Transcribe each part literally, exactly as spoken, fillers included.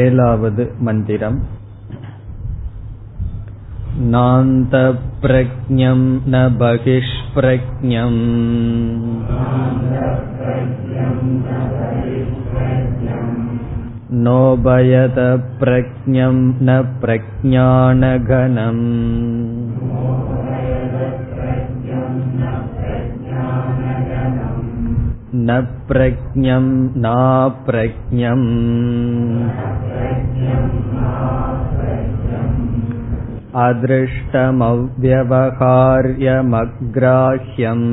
ஏழாவது மந்திரம். நாந்த ப்ரக்ஞம் ந பகிஷ் ப்ரக்ஞம் நோபயத ப்ரக்ஞம் ந ப்ரக்ஞானகனம் ந ப்ரக்ஞம் நா ப்ரக்ஞம் அதிருஷ்டம் அவ்யவஹார்யம் அக்ராஹ்யம்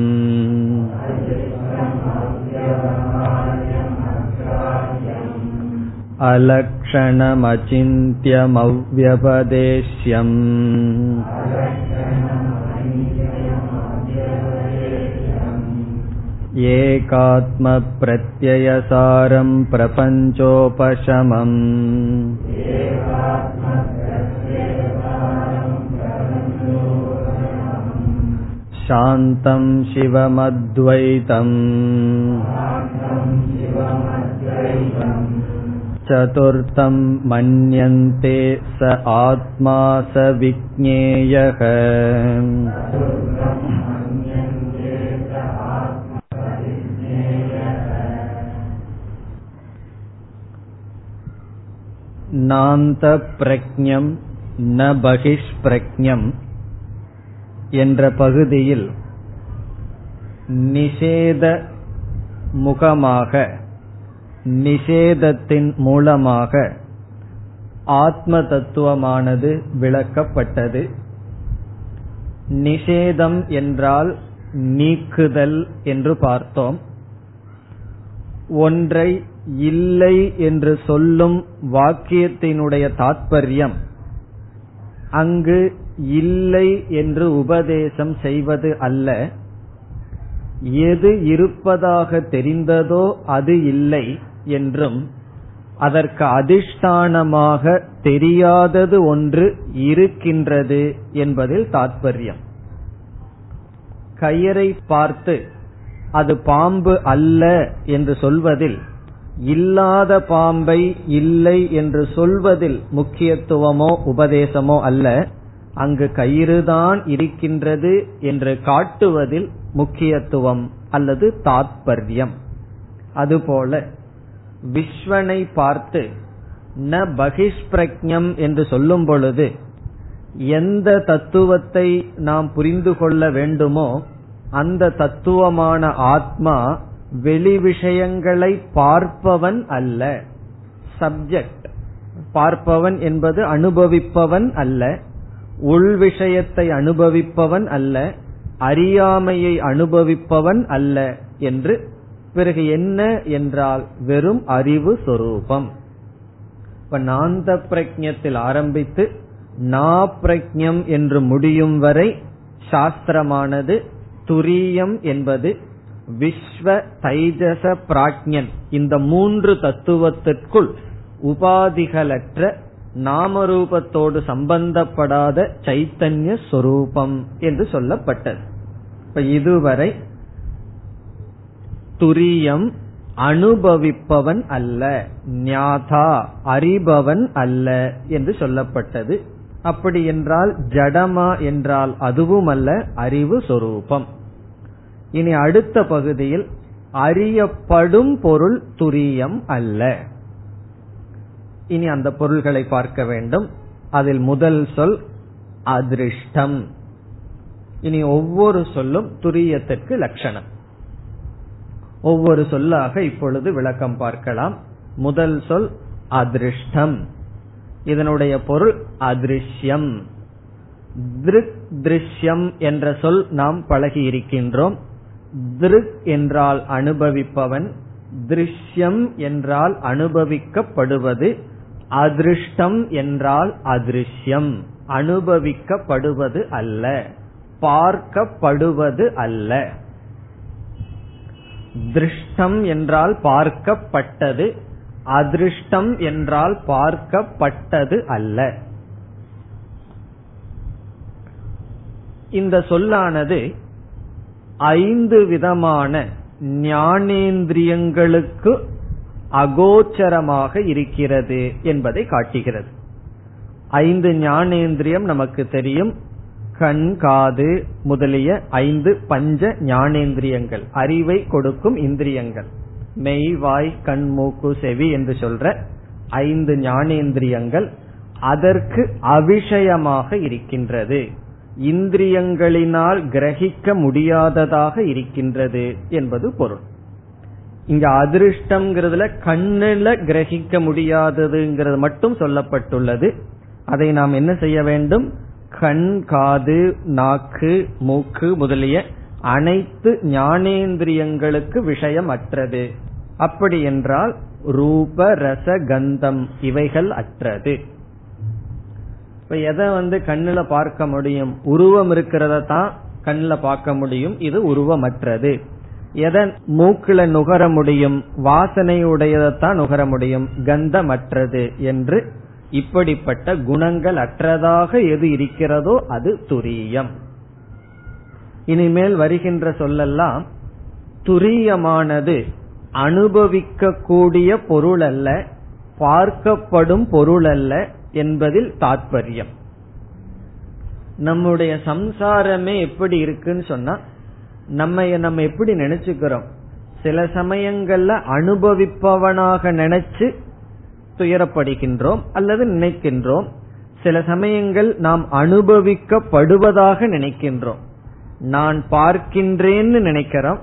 அலக்ஷணம் அசிந்த்யம் அவ்யபதேஷ்யம் ஏகாத்ம பிரத்யயசாரம் பிரபஞ்சோபசமம் சாந்தம் சிவமத்வைதம் சதுர்த்தம் மன்யந்தே ச ஆத்மா ச விக்ஞேயஹ நாந்த பிரக்ஞம் ந பகிஷ் பிரக்ஞம் என்ற பகுதியில் நிஷேத முகமாக, நிஷேதத்தின் மூலமாக ஆத்ம தத்துவமானது விளக்கப்பட்டது. நிஷேதம் என்றால் நீக்குதல் என்று பார்த்தோம். ஒன்றை இல்லை என்று சொல்லும் வாக்கியத்தினுடைய தாற்பயம் அங்கு இல்லை என்று உபதேசம் செய்வது அல்ல, எது இருப்பதாக தெரிந்ததோ அது இல்லை என்றும் அதற்கு அதிஷ்டானமாக தெரியாதது ஒன்று இருக்கின்றது என்பதில் தாற்பயம். கயிறை பார்த்து அது பாம்பு அல்ல என்று சொல்வதில், இல்லாத பாம்பை இல்லை என்று சொல்வதில் முக்கியத்துவமோ உபதேசமோ அல்ல, அங்கு கயிறுதான் இருக்கின்றது என்று காட்டுவதில் முக்கியத்துவம் அல்லது தாற்பயம். அதுபோல விஸ்வனை பார்த்து ந பகிஷ்பிரக்ஞம் என்று சொல்லும் பொழுது எந்த தத்துவத்தை நாம் புரிந்து கொள்ள வேண்டுமோ அந்த தத்துவமான ஆத்மா வெளி விஷயங்களை பார்ப்பவன் அல்ல. சப்ஜெக்ட் பார்ப்பவன் என்பது அனுபவிப்பவன் அல்ல, உள் விஷயத்தை அனுபவிப்பவன் அல்ல, அறியாமையை அனுபவிப்பவன் அல்ல என்று. பிறகு என்ன என்றால் வெறும் அறிவு சொரூபம். இப்ப நாந்த பிரக்ஞத்தில் ஆரம்பித்து நா பிரக்ஞம் என்று முடியும் வரை சாஸ்திரமானது துரியம் என்பது விஸ்வ தைஜச பிராக்ஞன் இந்த மூன்று தத்துவத்திற்குள் உபாதிகளற்ற நாமரூபத்தோடு சம்பந்தப்படாத சைத்தன்ய சொரூபம் என்று சொல்லப்பட்டது. இப்ப இதுவரை துரியம் அனுபவிப்பவன் அல்ல, ஞாதா அறிபவன் அல்ல என்று சொல்லப்பட்டது. அப்படி என்றால் ஜடமா என்றால் அதுவும் அல்ல, அறிவு சொரூபம். இனி அடுத்த பகுதியில் அறியப்படும் பொருள் துரியம் அல்ல, இனி அந்த பொருள்களை பார்க்க வேண்டும். அதில் முதல் சொல் அதிருஷ்டம். இனி ஒவ்வொரு சொல்லும் துரியத்திற்கு லட்சணம், ஒவ்வொரு சொல்லாக இப்பொழுது விளக்கம் பார்க்கலாம். முதல் சொல் அதிருஷ்டம், இதனுடைய பொருள் அதிருஷ்யம். திருக் திருஷ்யம் என்ற சொல் நாம் பழகி இருக்கின்றோம். திருக் என்றால் அனுபவிப்பவன், திருஷ்யம் என்றால் அனுபவிக்கப்படுவது, அதிருஷ்டம் என்றால் அதிருஷ்யம் அனுபவிக்கப்படுவது அல்ல, பார்க்கப்படுவது அல்ல. திருஷ்டம் என்றால் பார்க்கப்பட்டது, அதிருஷ்டம் என்றால் பார்க்கப்பட்டது அல்ல. இந்த சொல்லானது ஐந்து விதமான ஞானேந்திரியங்களுக்கு அகோச்சரமாக இருக்கிறது என்பதை காட்டுகிறது. ஐந்து ஞானேந்திரியம் நமக்கு தெரியும், கண், காது முதலிய ஐந்து பஞ்ச ஞானேந்திரியங்கள், அறிவை கொடுக்கும் இந்திரியங்கள், மெய், வாய், கண், மூக்கு, செவி என்று சொல்ற ஐந்து ஞானேந்திரியங்கள் அதற்கு அவிஷயமாக இருக்கின்றது, இந்திரியங்களினால் கிரகிக்க முடியாததாக இருக்கின்றது என்பது பொருள். இங்க அதிருஷ்டம்ங்கிறதுல கண்ணுல கிரகிக்க முடியாததுங்கிறது மட்டும் சொல்லப்பட்டுள்ளது. அதை நாம் என்ன செய்ய வேண்டும்? கண், காது, நாக்கு, மூக்கு முதலிய அனைத்து ஞானேந்திரியங்களுக்கு விஷயம் அற்றது. அப்படி என்றால் ரூப, ரச, கந்தம் இவைகள் அற்றது. இப்ப எதை வந்து கண்ணுல பார்க்க முடியும்? உருவம் இருக்கிறத தான் கண்ணுல பார்க்க முடியும், இது உருவமற்றது. எதை மூக்குல நுகர முடியும்? வாசனையுடையதான் நுகர முடியும், கந்தமற்றது என்று. இப்படிப்பட்ட குணங்கள் அற்றதாக எது இருக்கிறதோ அது துரியம். இனிமேல் வருகின்ற சொல்லெல்லாம் துரியமானது அனுபவிக்க கூடிய பொருள் அல்ல, பார்க்கப்படும் பொருள் அல்ல என்பதில் தாத்பர்யம். நம்முடைய சம்சாரமே எப்படி இருக்குன்னு சொன்னா நம்ம நம்ம எப்படி நினைச்சுக்கிறோம்? சில சமயங்கள்ல அனுபவிப்பவனாக நினைச்சு துயரப்படுகின்றோம் அல்லது நினைக்கின்றோம், சில சமயங்கள் நாம் அனுபவிக்கப்படுவதாக நினைக்கின்றோம். நான் பார்க்கின்றேன்னு நினைக்கிறோம்,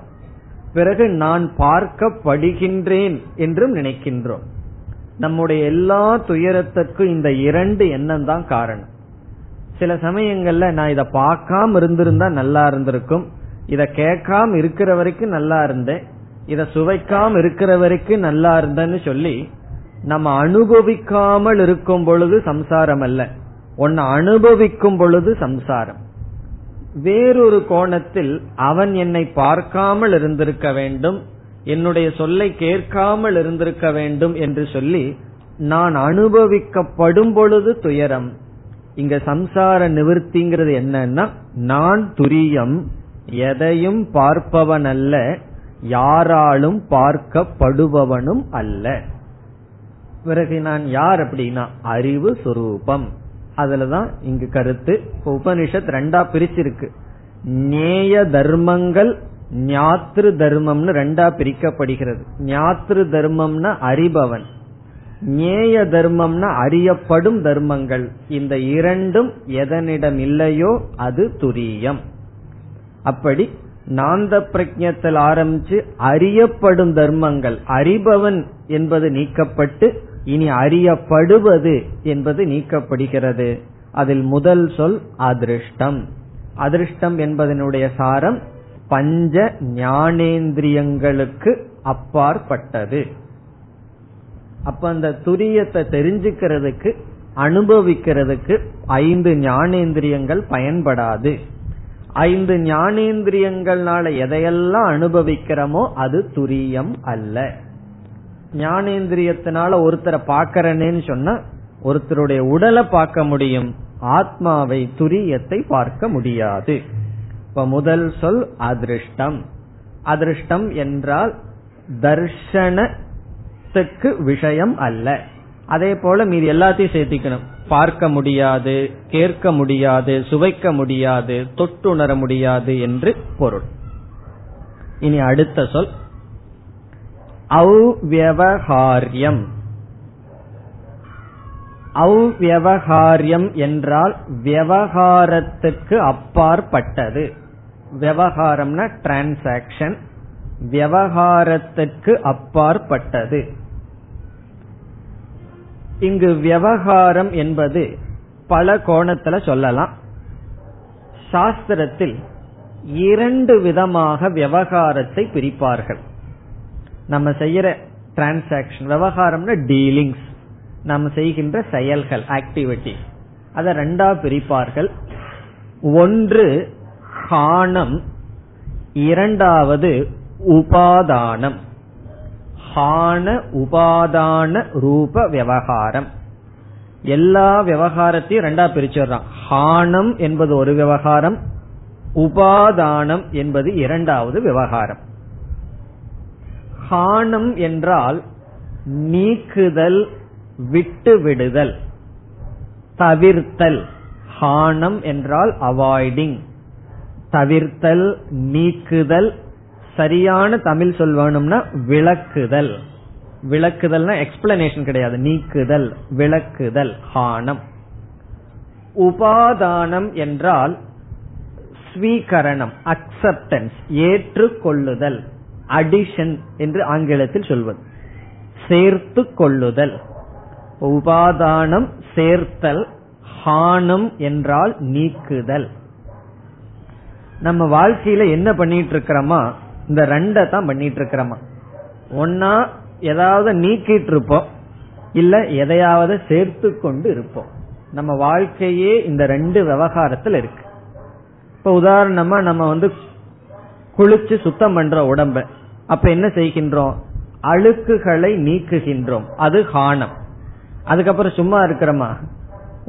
பிறகு நான் பார்க்கப்படுகின்றேன் என்றும் நினைக்கின்றோம். நம்முடைய எல்லா துயரத்திற்கும் இந்த இரண்டு எண்ணம் தான் காரணம். சில சமயங்கள்ல நான் இத பார்க்காம இருந்திருந்தா நல்லா இருந்திருக்கும், இத கேட்காம இருக்கிற வரைக்கும் நல்லா இருந்தேன், இத சுவைக்காம இருக்கிற வரைக்கும் நல்லா இருந்தேன்னு சொல்லி நம்ம அனுபவிக்காமல் இருக்கும் பொழுது சம்சாரம் அல்ல, ஒன்னு அனுபவிக்கும் பொழுது சம்சாரம். வேறொரு கோணத்தில் அவன் என்னை பார்க்காமல் இருந்திருக்க வேண்டும், என்னுடைய சொல்லை கேட்காமல் இருந்திருக்க வேண்டும் என்று சொல்லி நான் அனுபவிக்கப்படும் பொழுது துயரம். இங்க சம்சார நிவர்த்திங்கிறது என்னன்னா நான் துரியம், எதையும் பார்ப்பவன் அல்ல, யாராலும் பார்க்கப்படுபவனும் அல்ல. பிறகு நான் யார் அப்படின்னா அறிவு சுரூபம். அதுலதான் இங்கு கருத்து. உபனிஷத் ரெண்டா பிரிச்சிருக்கு, நேய தர்மங்கள், ஞாத்ரு தர்மம்னு ரெண்டா பிரிக்கப்படுகிறது. ஞாத்ரு தர்மம்னா அறிபவன், நேய தர்மம்னா அறியப்படும் தர்மங்கள். இந்த இரண்டும் எதனிடம் இல்லையோ அது துரியம். அப்படி நாந்த பிரஜ்ஞத்தில் ஆரம்பிச்சு அறியப்படும் தர்மங்கள், அறிபவன் என்பது நீக்கப்பட்டு இனி அறியப்படுவது என்பது நீக்கப்படுகிறது. அதில் முதல் சொல் அதிருஷ்டம். அதிருஷ்டம் என்பதனுடைய சாரம் பஞ்ச ஞானேந்திரியங்களுக்கு அப்பாற்பட்டது. அப்ப அந்த துரியத்தை தெரிஞ்சுக்கிறதுக்கு, அனுபவிக்கிறதுக்கு ஐந்து ஞானேந்திரியங்கள் பயன்படாது. ஐந்து ஞானேந்திரியங்கள்னால எதையெல்லாம் அனுபவிக்கிறோமோ அது துரியம் அல்ல. ஞானேந்திரியத்தினால ஒருத்தரை பார்க்கிறேன்னு சொன்னா ஒருத்தருடைய உடலை பார்க்க முடியும், ஆத்மாவை, துரியத்தை பார்க்க முடியாது. இப்ப முதல் சொல் அதிருஷ்டம். அதிருஷ்டம் என்றால் தர்ஷனத்துக்கு விஷயம் அல்ல. அதே போல மீது எல்லாத்தையும் சேர்த்திக்கணும். பார்க்க முடியாது, கேட்க முடியாது, சுவைக்க முடியாது, தொட்டுணர முடியாது என்று பொருள். இனி அடுத்த சொல் அவ்யவஹாரியம். அவ்யவஹாரியம் என்றால் விவகாரத்துக்கு அப்பாற்பட்டது. விவகாரம்னா டிரான்சாக்சன், விவகாரத்துக்கு அப்பாற்பட்டது. இங்கு விவகாரம் என்பது பல கோணத்துல சொல்லலாம். சாஸ்திரத்தில் இரண்டு விதமாக விவகாரத்தை பிரிப்பார்கள். நம்ம செய்யற டிரான்சாக்சன், விவகாரம்னா டீலிங்ஸ், நம்ம செய்கின்ற செயல்கள், ஆக்டிவிட்டி, அத ரெண்டா பிரிப்பார்கள். ஒன்று ஹானம், இரண்டாவது உபாதானம். ஹான உபாதான ரூப விவகாரம். எல்லா விவகாரத்தையும் ரெண்டா பிரிச்சிடறான். ஹானம் என்பது ஒரு விவகாரம், உபாதானம் என்பது இரண்டாவது விவகாரம். ஹானம் என்றால் நீக்குதல், விட்டுவிடுதல், தவிர்த்தல். ஹானம் என்றால் அவாய்டிங், தவிர்த்தல், நீக்குதல். சரியான தமிழ் சொல் வேணும்னா விளக்குதல். விளக்குதல்னா எக்ஸ்பிளனேஷன் கிடையாது, நீக்குதல், விளக்குதல், ஹானம். உபாதானம் என்றால் ஸ்வீகரணம், அக்செப்டன்ஸ், ஏற்றுக்கொள்ளுதல், அடிஷன் என்று ஆங்கிலத்தில் சொல்வது, சேர்த்து கொள்ளுதல். உபாதானம் சேர்த்தல், ஹானம் என்றால் நீக்குதல். நம்ம வாழ்க்கையில என்ன பண்ணிட்டு இருக்கிறோமா, இந்த ரெண்ட தான் பண்ணிட்டு இருக்கிறோமா. ஒன்னா ஏதாவது நீக்கிட்டு இருப்போம், இல்ல எதையாவது சேர்த்து கொண்டு இருப்போம். நம்ம வாழ்க்கையே இந்த ரெண்டு விவகாரத்துல இருக்கு. இப்ப உதாரணமா நம்ம வந்து குளிச்சு சுத்தம் பண்ற உடம்ப, அப்ப என்ன செய்கின்றோம், அழுக்குகளை நீக்குகின்றோம், அது ஹானம். அதுக்கப்புறம் சும்மா இருக்கிறோமா,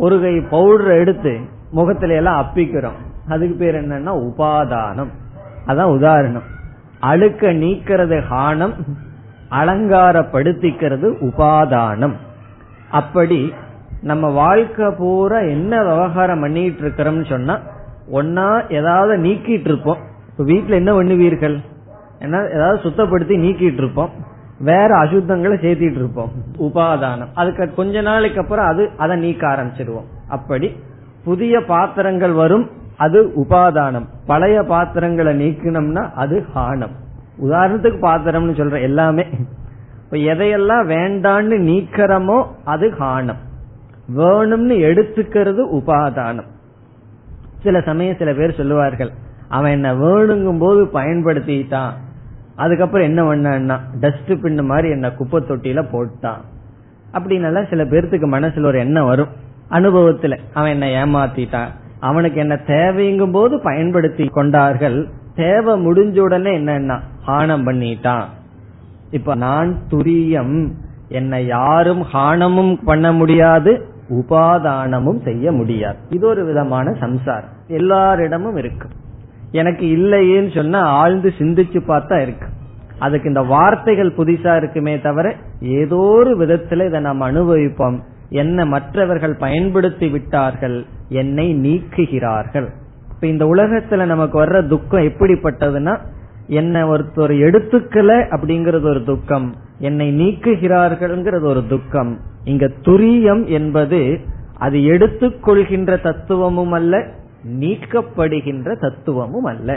ஒரு கை பவுடர் எடுத்து முகத்தில எல்லாம் அப்பிக்கிறோம், அதுக்கு பேர் என்னன்னா உபாதானம். அதான் உதாரணம். அழுக்க நீக்கிறது ஹானம், அலங்காரப்படுத்திக்கிறது உபாதானம். அப்படி நம்ம வாழ்க்கை பூரா என்ன விவகாரம் பண்ணிட்டு இருக்கிறோம்னு சொன்னா, ஒன்னா ஏதாவது நீக்கிட்டு இருப்போம். இப்ப வீட்டுல என்ன பண்ணுவீர்கள், ஏன்னா ஏதாவது சுத்தப்படுத்தி நீக்கிட்டு இருப்போம், வேற அசுத்தங்களை சேர்த்திட்டு இருப்போம், உபாதானம். அதுக்கு கொஞ்ச நாளைக்கு அப்புறம் அது அதை நீக்க ஆரம்பிச்சிருவோம். அப்படி புதிய பாத்திரங்கள் வரும், அது உபாதானம். பழைய பாத்திரங்களை நீக்கணும்னா அது ஹானம். உதாரணத்துக்கு பாத்திரம்னு சொல்ற எல்லாமே, இப்ப எதையெல்லாம் வேண்டான்னு நீக்கிறமோ அது ஹானம், வேணும்னு எடுத்துக்கிறது உபாதானம். சில சமயம் சில பேர் சொல்லுவார்கள், அவன் என்ன வேணுங்கும் போது பயன்படுத்திட்டான், அதுக்கப்புறம் என்ன பண்ணா டஸ்ட் பின் மாதிரி என்ன குப்பை தொட்டியில போட்டான் அப்படின்னால சில பேர்த்துக்கு மனசுல ஒரு எண்ணம் வரும். அனுபவத்துல அவன் என்ன ஏமாத்திட்டான், அவனுக்கு என்ன தேவைங்கும் போது பயன்படுத்தி கொண்டார்கள், தேவை முடிஞ்ச உடனே என்னன்னா ஹானம் பண்ணிட்டான். இப்ப நான் துரியம், என்னை யாரும் ஹானமும் பண்ண முடியாது, உபாதானமும் செய்ய முடியாது. இது ஒரு விதமான சம்சாரம், எல்லாரிடமும் இருக்கு. எனக்கு இல்லையேன்னு சொன்னா ஆழ்ந்து சிந்திச்சு பார்த்தா இருக்கு. அதுக்கு இந்த வார்த்தைகள் புதுசா இருக்குமே தவிர, ஏதோ ஒரு விதத்துல இதை நாம் அனுபவிப்போம். என்னை மற்றவர்கள் பயன்படுத்தி விட்டார்கள், என்னை நீக்குகிறார்கள். இப்ப இந்த உலகத்துல நமக்கு வர்ற துக்கம் எப்படிப்பட்டதுன்னா, என்னை ஒருத்தர் எடுத்துக்கல அப்படிங்கறது ஒரு துக்கம், என்னை நீக்குகிறார்கள்ங்கிறது ஒரு துக்கம். இங்க துரியம் என்பது அது எடுத்துக்கொள்கின்ற தத்துவமும் அல்ல, நீக்கப்படுகின்ற தத்துவமும் அல்ல.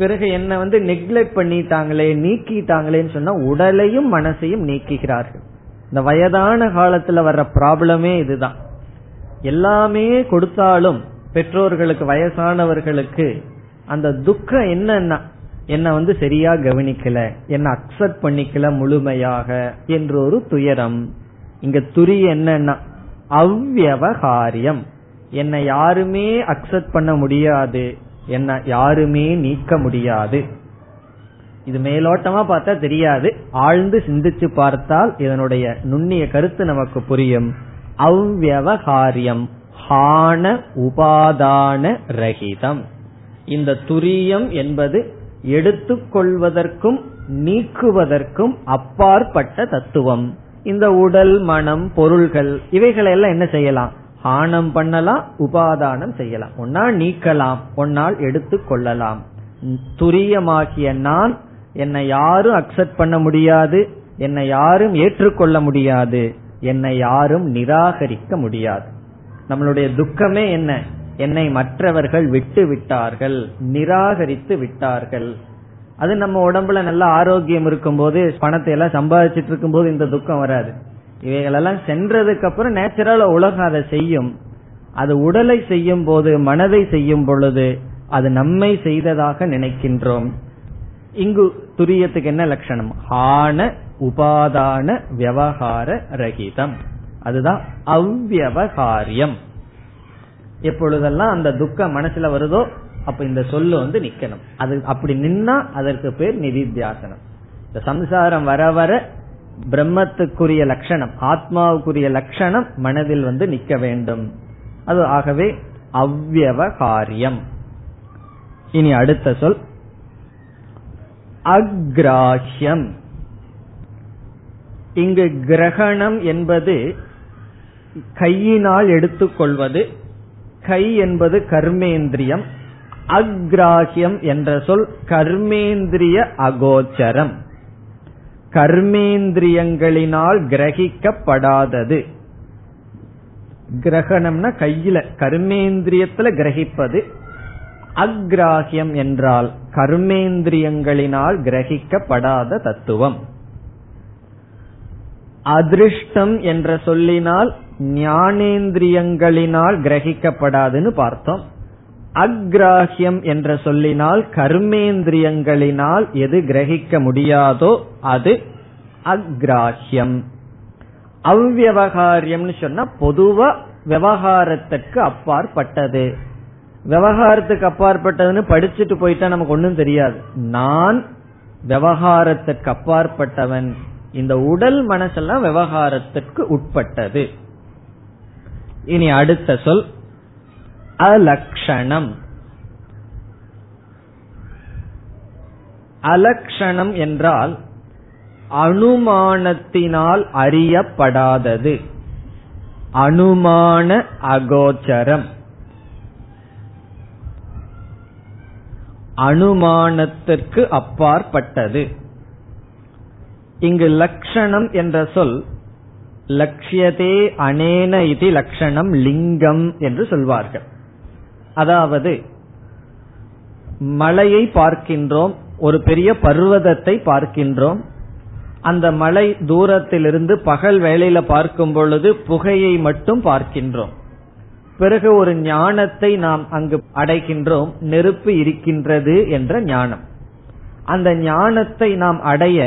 பிறகு என்ன வந்து நெக்லெக்ட் பண்ணிட்டாங்களே, நீக்கிட்டாங்களேன்னு சொன்னா உடலையும் மனசையும் நீக்குகிறார்கள். இந்த வயதான காலத்துல வர்ற ப்ராப்ளமே இதுதான். எல்லாமே கொடுத்தாலும் பெற்றோர்களுக்கு, வயசானவர்களுக்கு அந்த துக்கம் என்னன்னா, என்ன வந்து சரியா கவனிக்கல, என்ன அக்செப்ட் பண்ணிக்கல முழுமையாக என்ற ஒரு துயரம். இங்க துரி என்னன்னா அவ்வியவகாரியம், என்ன யாருமே அக்செப்ட் பண்ண முடியாது, என்ன யாருமே நீக்க முடியாது. இது மேலோட்டமா பார்த்தா தெரியாது, ஆழ்ந்து சிந்திச்சு பார்த்தால் இதனுடைய நுண்ணிய கருத்து நமக்கு புரியும். அவ்வியவகாரியம், ஹான உபாதான ரஹிதம். இந்த துரியம் என்பது எடுத்துக்கொள்வதற்கும் நீக்குவதற்கும் அப்பாற்பட்ட தத்துவம். இந்த உடல், மனம், பொருள்கள் இவைகளெல்லாம் என்ன செய்யலாம், ஹானம் பண்ணலாம், உபாதானம் செய்யலாம். ஒன்னால் நீக்கலாம், ஒன்னால் எடுத்துக் கொள்ளலாம். துரியமாகிய நான், என்னை யாரும் அக்செப்ட் பண்ண முடியாது, என்னை யாரும் ஏற்றுக்கொள்ள முடியாது, என்னை யாரும் நிராகரிக்க முடியாது. நம்மளுடைய துக்கமே என்ன, என்னை மற்றவர்கள் விட்டு விட்டார்கள், நிராகரித்து விட்டார்கள். அது நம்ம உடம்புல நல்ல ஆரோக்கியம் இருக்கும் போது, பணத்தை எல்லாம் சம்பாதிச்சிட்டு இருக்கும் போது இந்த துக்கம் வராது. இவைகளெல்லாம் சென்றதுக்கு அப்புறம் நேச்சுரலா உலகம் அதை செய்யும். அது உடலை செய்யும் போது, மனதை செய்யும் பொழுது அது நம்மை செய்ததாக நினைக்கின்றோம். இங்கு துரியத்துக்கு என்ன லட்சணம், ஆன உபாதான விவகார ரகிதம். அதுதான் அவ்வியவகாரியம். எப்பொழுதெல்லாம் அந்த துக்கம் மனசுல வருதோ அப்ப இந்த சொல்லு வந்து நிக்கணும். அது அப்படி நின்னா அதற்கு பேர் நிதித்தியாசனம். இந்த சம்சாரம் வர வர பிரம்மத்துக்குரிய லட்சணம், ஆத்மாவுக்குரிய லட்சணம் மனதில் வந்து நிக்க வேண்டும். அது ஆகவே அவ்வியவகாரியம். இனி அடுத்த சொல் அக்ராஹ்யம். இங்கு கிரகணம் என்பது கையினால் எடுத்துக்கொள்வது, கை என்பது கர்மேந்திரியம். அக்ராஹ்யம் என்ற சொல் கர்மேந்திரிய அகோச்சரம், கர்மேந்திரியங்களினால் கிரகிக்கப்படாதது. கிரகணம்னா கையில கர்மேந்திரியத்துல கிரகிப்பது. அக்ராஹ்யம் என்றால் கர்மேந்திரியங்களினால் கிரகிக்கப்படாத தத்துவம். அதிருஷ்டம் என்ற சொல்லினால் ஞானேந்திரியங்களினால் கிரகிக்கப்படாதுன்னு பார்த்தோம். அக்ராஹ்யம் என்ற சொல்லினால் கர்மேந்திரியங்களினால் எது கிரகிக்க முடியாதோ அது அக்ராஹ்யம். அவ்வியவகாரியம்னு சொன்னா பொதுவா விவகாரத்துக்கு அப்பாற்பட்டது. விவகாரத்துக்கு அப்பாற்பட்டதுன்னு படிச்சுட்டு போயிட்டா நமக்கு ஒன்னும் தெரியாது. நான் விவகாரத்துக்கு அப்பாற்பட்டவன். இந்த உடல் மனசெல்லாம் விவகாரத்துக்கு உட்பட்டது. இனி அடுத்த சொல் அலக்ஷணம். அலக்ஷணம் என்றால் அனுமானத்தினால் அறியப்படாதது, அனுமான அகோச்சரம். அனுமானத்திற்கு அப்பாற்பட்டது. இங்கு லக்ஷணம் என்ற சொல் லட்சியதே அனேன இது லக்ஷணம் லிங்கம் என்று சொல்வார்கள். அதாவது மலையை பார்க்கின்றோம், ஒரு பெரிய பர்வதத்தை பார்க்கின்றோம். அந்த மலை தூரத்திலிருந்து பகல் வேளையில பார்க்கும் பொழுது புகையை மட்டும் பார்க்கின்றோம். பிறகு ஒரு ஞானத்தை நாம் அங்கு அடைகின்றோம், நெருப்பு இருக்கின்றது என்ற ஞானம். அந்த ஞானத்தை நாம் அடைய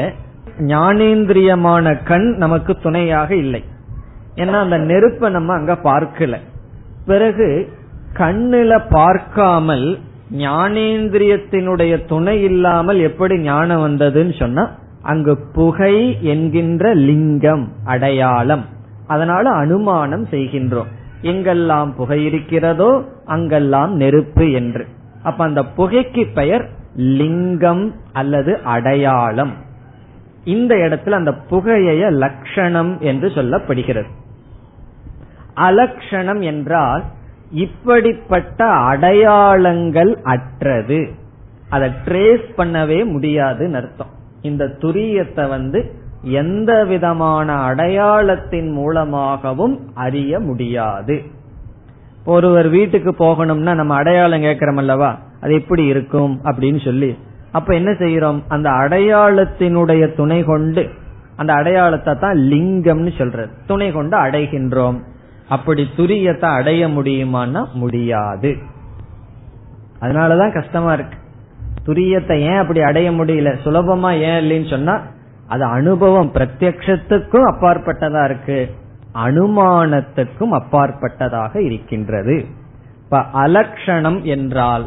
ஞானேந்திரியமான கண் நமக்கு துணையாக இல்லை. ஏன்னா அந்த நெருப்பை நம்ம அங்க பார்க்கல. பிறகு கண்ணுல பார்க்காமல் ஞானேந்திரியத்தினுடைய துணை இல்லாமல் எப்படி ஞானம் வந்ததுன்னு சொன்னா அங்கு புகை என்கின்ற லிங்கம் அடையாளம். அதனால அனுமானம் செய்கின்றோம், எங்கெல்லாம் புகை இருக்கிறதோ அங்கெல்லாம் நெருப்பு என்று. அப்ப அந்த புகைக்கு பெயர் லிங்கம் அல்லது அடையாளம். இந்த இடத்துல அந்த புகைய லட்சணம் என்று சொல்லப்படுகிறது. அலக்ஷணம் என்றால் இப்படிப்பட்ட அடையாளங்கள் அற்றது, அதை ட்ரேஸ் பண்ணவே முடியாதுன்னு அர்த்தம். இந்த துரியத்தை வந்து எந்த விதமான அடையாளத்தின் மூலமாகவும் அறிய முடியாது. ஒருவர் வீட்டுக்கு போகணும்னா நம்ம அடையாளம் கேட்கிறோம் அல்லவா, அது எப்படி இருக்கும் அப்படின்னு சொல்லி. அப்ப என்ன செய்யறோம், அந்த அடையாளத்தினுடைய துணை கொண்டு, அந்த அடையாளத்தை தான் லிங்கம்னு சொல்றது, துணை கொண்டு அடைகின்றோம். அப்படி துரியத்தை அடைய முடியுமான்னா முடியாது. அதனாலதான் கஷ்டமா இருக்கு. துரியத்தை ஏன் அப்படி அடைய முடியல, சுலபமா ஏன் இல்லைன்னு சொன்னா அது அனுபவம் பிரத்யக்ஷத்துக்கும் அப்பாற்பட்டதா இருக்கு, அனுமானத்துக்கும் அப்பாற்பட்டதாக இருக்கின்றது. இப்ப அலக்ஷணம் என்றால்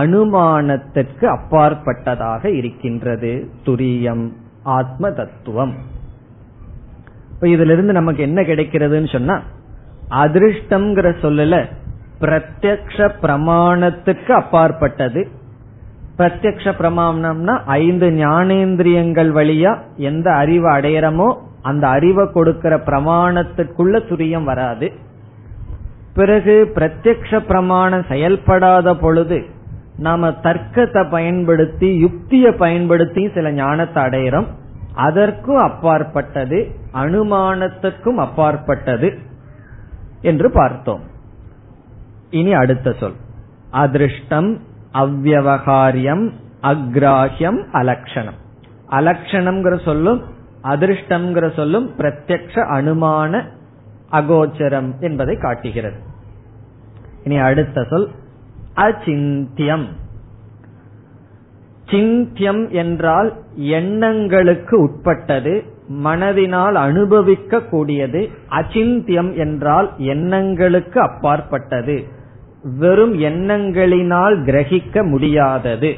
அனுமானத்திற்கு அப்பாற்பட்டதாக இருக்கின்றது துரியம், ஆத்ம தத்துவம். இப்ப இதுல இருந்து நமக்கு என்ன கிடைக்கிறதுன்னு சொன்னா, அதிருஷ்டம்ங்கிற சொல்லல பிரத்யக்ஷ பிரமாணத்துக்கு அப்பாற்பட்டது. பிரத்யக்ஷ பிரமாணம்னா ஐந்து ஞானேந்திரியங்கள் வழியா எந்த அறிவை அடையிறமோ அந்த அறிவை கொடுக்கிற பிரமாணத்துக்குள்ள துரியம் வராது. பிறகு பிரத்யக்ஷ பிரமாணம் செயல்படாத பொழுது நாம தர்க்கத்தை பயன்படுத்தி யுக்தியை பயன்படுத்தி சில ஞானத்தை அடையிறோம், அதற்கும் அப்பாற்பட்டது, அனுமானத்துக்கும் அப்பாற்பட்டது என்று பார்த்தோம். இனி அடுத்த சொல் அதிருஷ்டம், அவ்யவகாரியம், அக்ராஹ்யம், அலக்ஷணம். அலக்ஷணம்ங்கிற சொல்லும் அதிருஷ்டம்ங்கிற சொல்லும் பிரத்யக்ஷ அனுமான அகோச்சரம் என்பதை காட்டுகிறது. இனி அடுத்த சொல் அசிந்தியம். சிந்தியம் என்றால் எண்ணங்களுக்கு உட்பட்டது, மனதினால் அனுபவிக்க கூடியது. அசிந்தியம் என்றால் எண்ணங்களுக்கு அப்பாற்பட்டது, வெறும் எண்ணங்களினால் கிரகிக்க முடியாதது.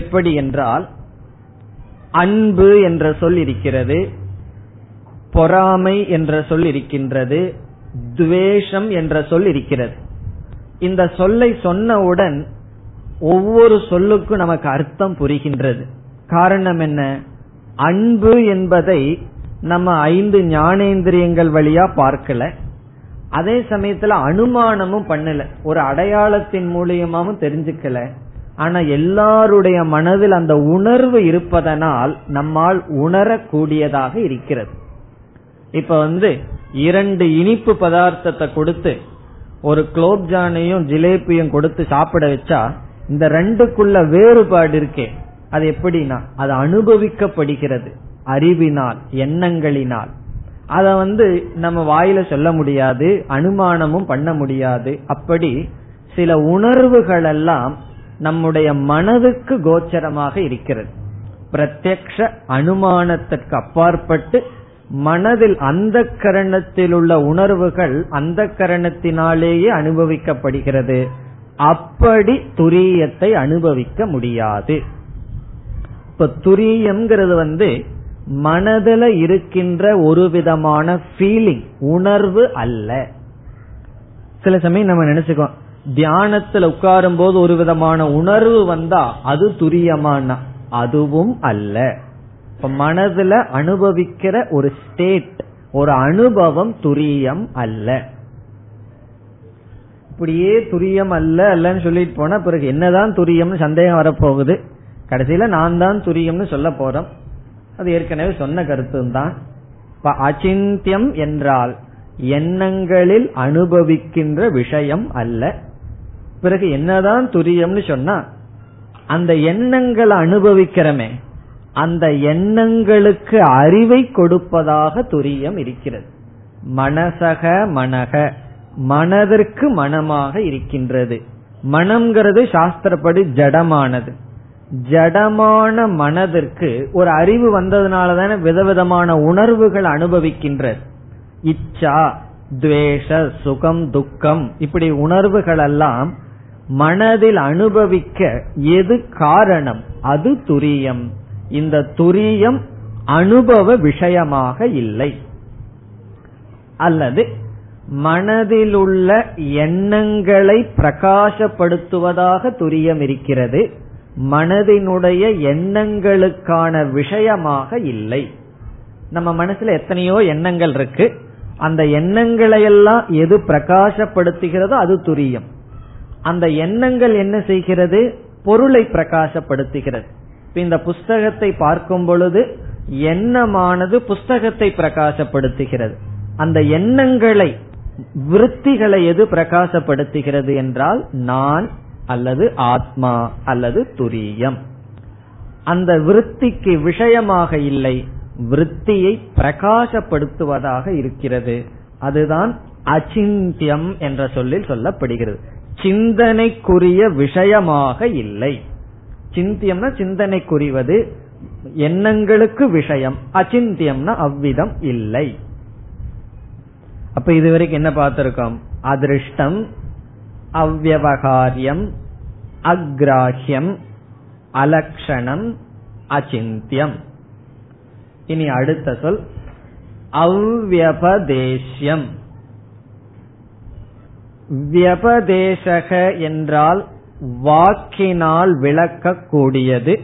எப்படி என்றால், அன்பு என்ற சொல் இருக்கிறது, பொறாமை என்ற சொல் இருக்கின்றது, துவேஷம் என்ற சொல் இருக்கிறது. இந்த சொல்லை சொன்னவுடன் ஒவ்வொரு சொல்லுக்கும் நமக்கு அர்த்தம் புரிகின்றது. காரணம் என்ன, அன்பு என்பதை நம்ம ஐந்து ஞானேந்திரியங்கள் வழியா பார்க்கல, அதே சமயத்துல அனுமானமும் பண்ணல, ஒரு அடையாளத்தின் மூலியமாவும் தெரிஞ்சுக்கல. ஆனா எல்லாருடைய மனதில் அந்த உணர்வு இருப்பதனால் நம்மால் உணரக்கூடியதாக இருக்கிறது. இப்ப வந்து இரண்டு இனிப்பு பதார்த்தத்தை கொடுத்து ஒரு குலோப்ஜானையும் ஜிலேபியும் கொடுத்து சாப்பிட வச்சா இந்த ரெண்டுக்குள்ள வேறுபாடு இருக்கே, அது எப்படின்னா அது அனுபவிக்கப்படுகிறது அறிவினால், எண்ணங்களினால். அத வந்து நம்ம வாயில சொல்ல முடியாது, அனுமானமும் பண்ண முடியாது. அப்படி சில உணர்வுகள் எல்லாம் நம்முடைய மனதுக்கு கோச்சரமாக இருக்கிறது. பிரத்யக்ஷ அனுமானத்திற்கு அப்பாற்பட்டு மனதில் அந்த கரணத்தில் உள்ள உணர்வுகள் அந்த கரணத்தினாலேயே அனுபவிக்கப்படுகிறது. அப்படி துரியத்தை அனுபவிக்க முடியாது. இப்ப துரியம்ங்கிறது வந்து மனதுல இருக்கின்ற ஒரு விதமான ஃபீலிங், உணர்வு அல்ல. சில சமயம் நம்ம நினைச்சுக்கோம், தியானத்துல உட்காரும் போது ஒரு விதமான உணர்வு வந்தா அது துரியமான, அதுவும் அல்ல. இப்ப மனதுல அனுபவிக்கிற ஒரு ஸ்டேட், ஒரு அனுபவம் துரியம் அல்ல. இப்படியே துரியம் அல்ல அல்லன்னு சொல்லிட்டு போனா பிறகு என்னதான் துரியம்னு சந்தேகம் வரப்போகுது. கடைசியில நான் தான் துரியம்னு சொல்ல போறோம். அது ஏற்கனவே சொன்ன கருத்தும் தான். இப்ப அச்சிந்தியம் என்றால் எண்ணங்களில் அனுபவிக்கின்ற விஷயம் அல்ல. பிறகு என்னதான் துரியம்னு சொன்னா அந்த எண்ணங்களை அனுபவிக்கிறமே, அந்த எண்ணங்களுக்கு அறிவை கொடுப்பதாக துரியம் இருக்கிறது. மனசக மனக, மனதிற்கு மனமாக இருக்கின்றது. மனம்ங்கிறது சாஸ்திரப்படி ஜடமானது. ஜடமான மனதிற்கு ஒரு அறிவு வந்ததுனாலதான விதவிதமான உணர்வுகள் அனுபவிக்கின்றது. இச்சா, துவேஷ, சுகம், துக்கம், இப்படி உணர்வுகள் எல்லாம் மனதில் அனுபவிக்க எது காரணம்? அது துரியம். இந்த துரியம் அனுபவ விஷயமாக இல்லை. அல்லது மனதிலுள்ள எண்ணங்களை பிரகாசப்படுத்துவதாக துரியம் இருக்கிறது, மனதினுடைய எண்ணங்களுக்கான விஷயமாக இல்லை. நம்ம மனசுல எத்தனையோ எண்ணங்கள் இருக்கு, அந்த எண்ணங்களையெல்லாம் எது பிரகாசப்படுத்துகிறதோ அது துரியம். அந்த எண்ணங்கள் என்ன செய்கிறது? பொருளை பிரகாசப்படுத்துகிறது. இந்த புஸ்தகத்தை பார்க்கும் பொழுது எண்ணமானது புஸ்தகத்தை பிரகாசப்படுத்துகிறது. அந்த எண்ணங்களை, விருத்திகளை எது பிரகாசப்படுத்துகிறது என்றால் நான் அல்லது ஆத்மா அல்லது துரியம். அந்த விருத்திக்கு விஷயமாக இல்லை, விருத்தியை பிரகாசப்படுத்துவதாக இருக்கிறது. அதுதான் அச்சிந்தியம் என்ற சொல்லில் சொல்லப்படுகிறது. சிந்தனைக்குரிய விஷயமாக இல்லை. சிந்தியம்னா சிந்தனை குறிவது, எண்ணங்களுக்கு விஷயம். அச்சிந்தியம்னா அவ்விதம் இல்லை. அப்ப இதுவரைக்கும் என்ன பார்த்திருக்கோம்? அதிருஷ்டம், அவ்யவகாரியம், அக்ராஹ்யம், அலக்ஷணம், அச்சிந்தியம். இனி அடுத்த சொல் அவ்யபதேஷ்யம். வியபதேசக என்றால் வாக்கினால் விளக்கக்கூடியது,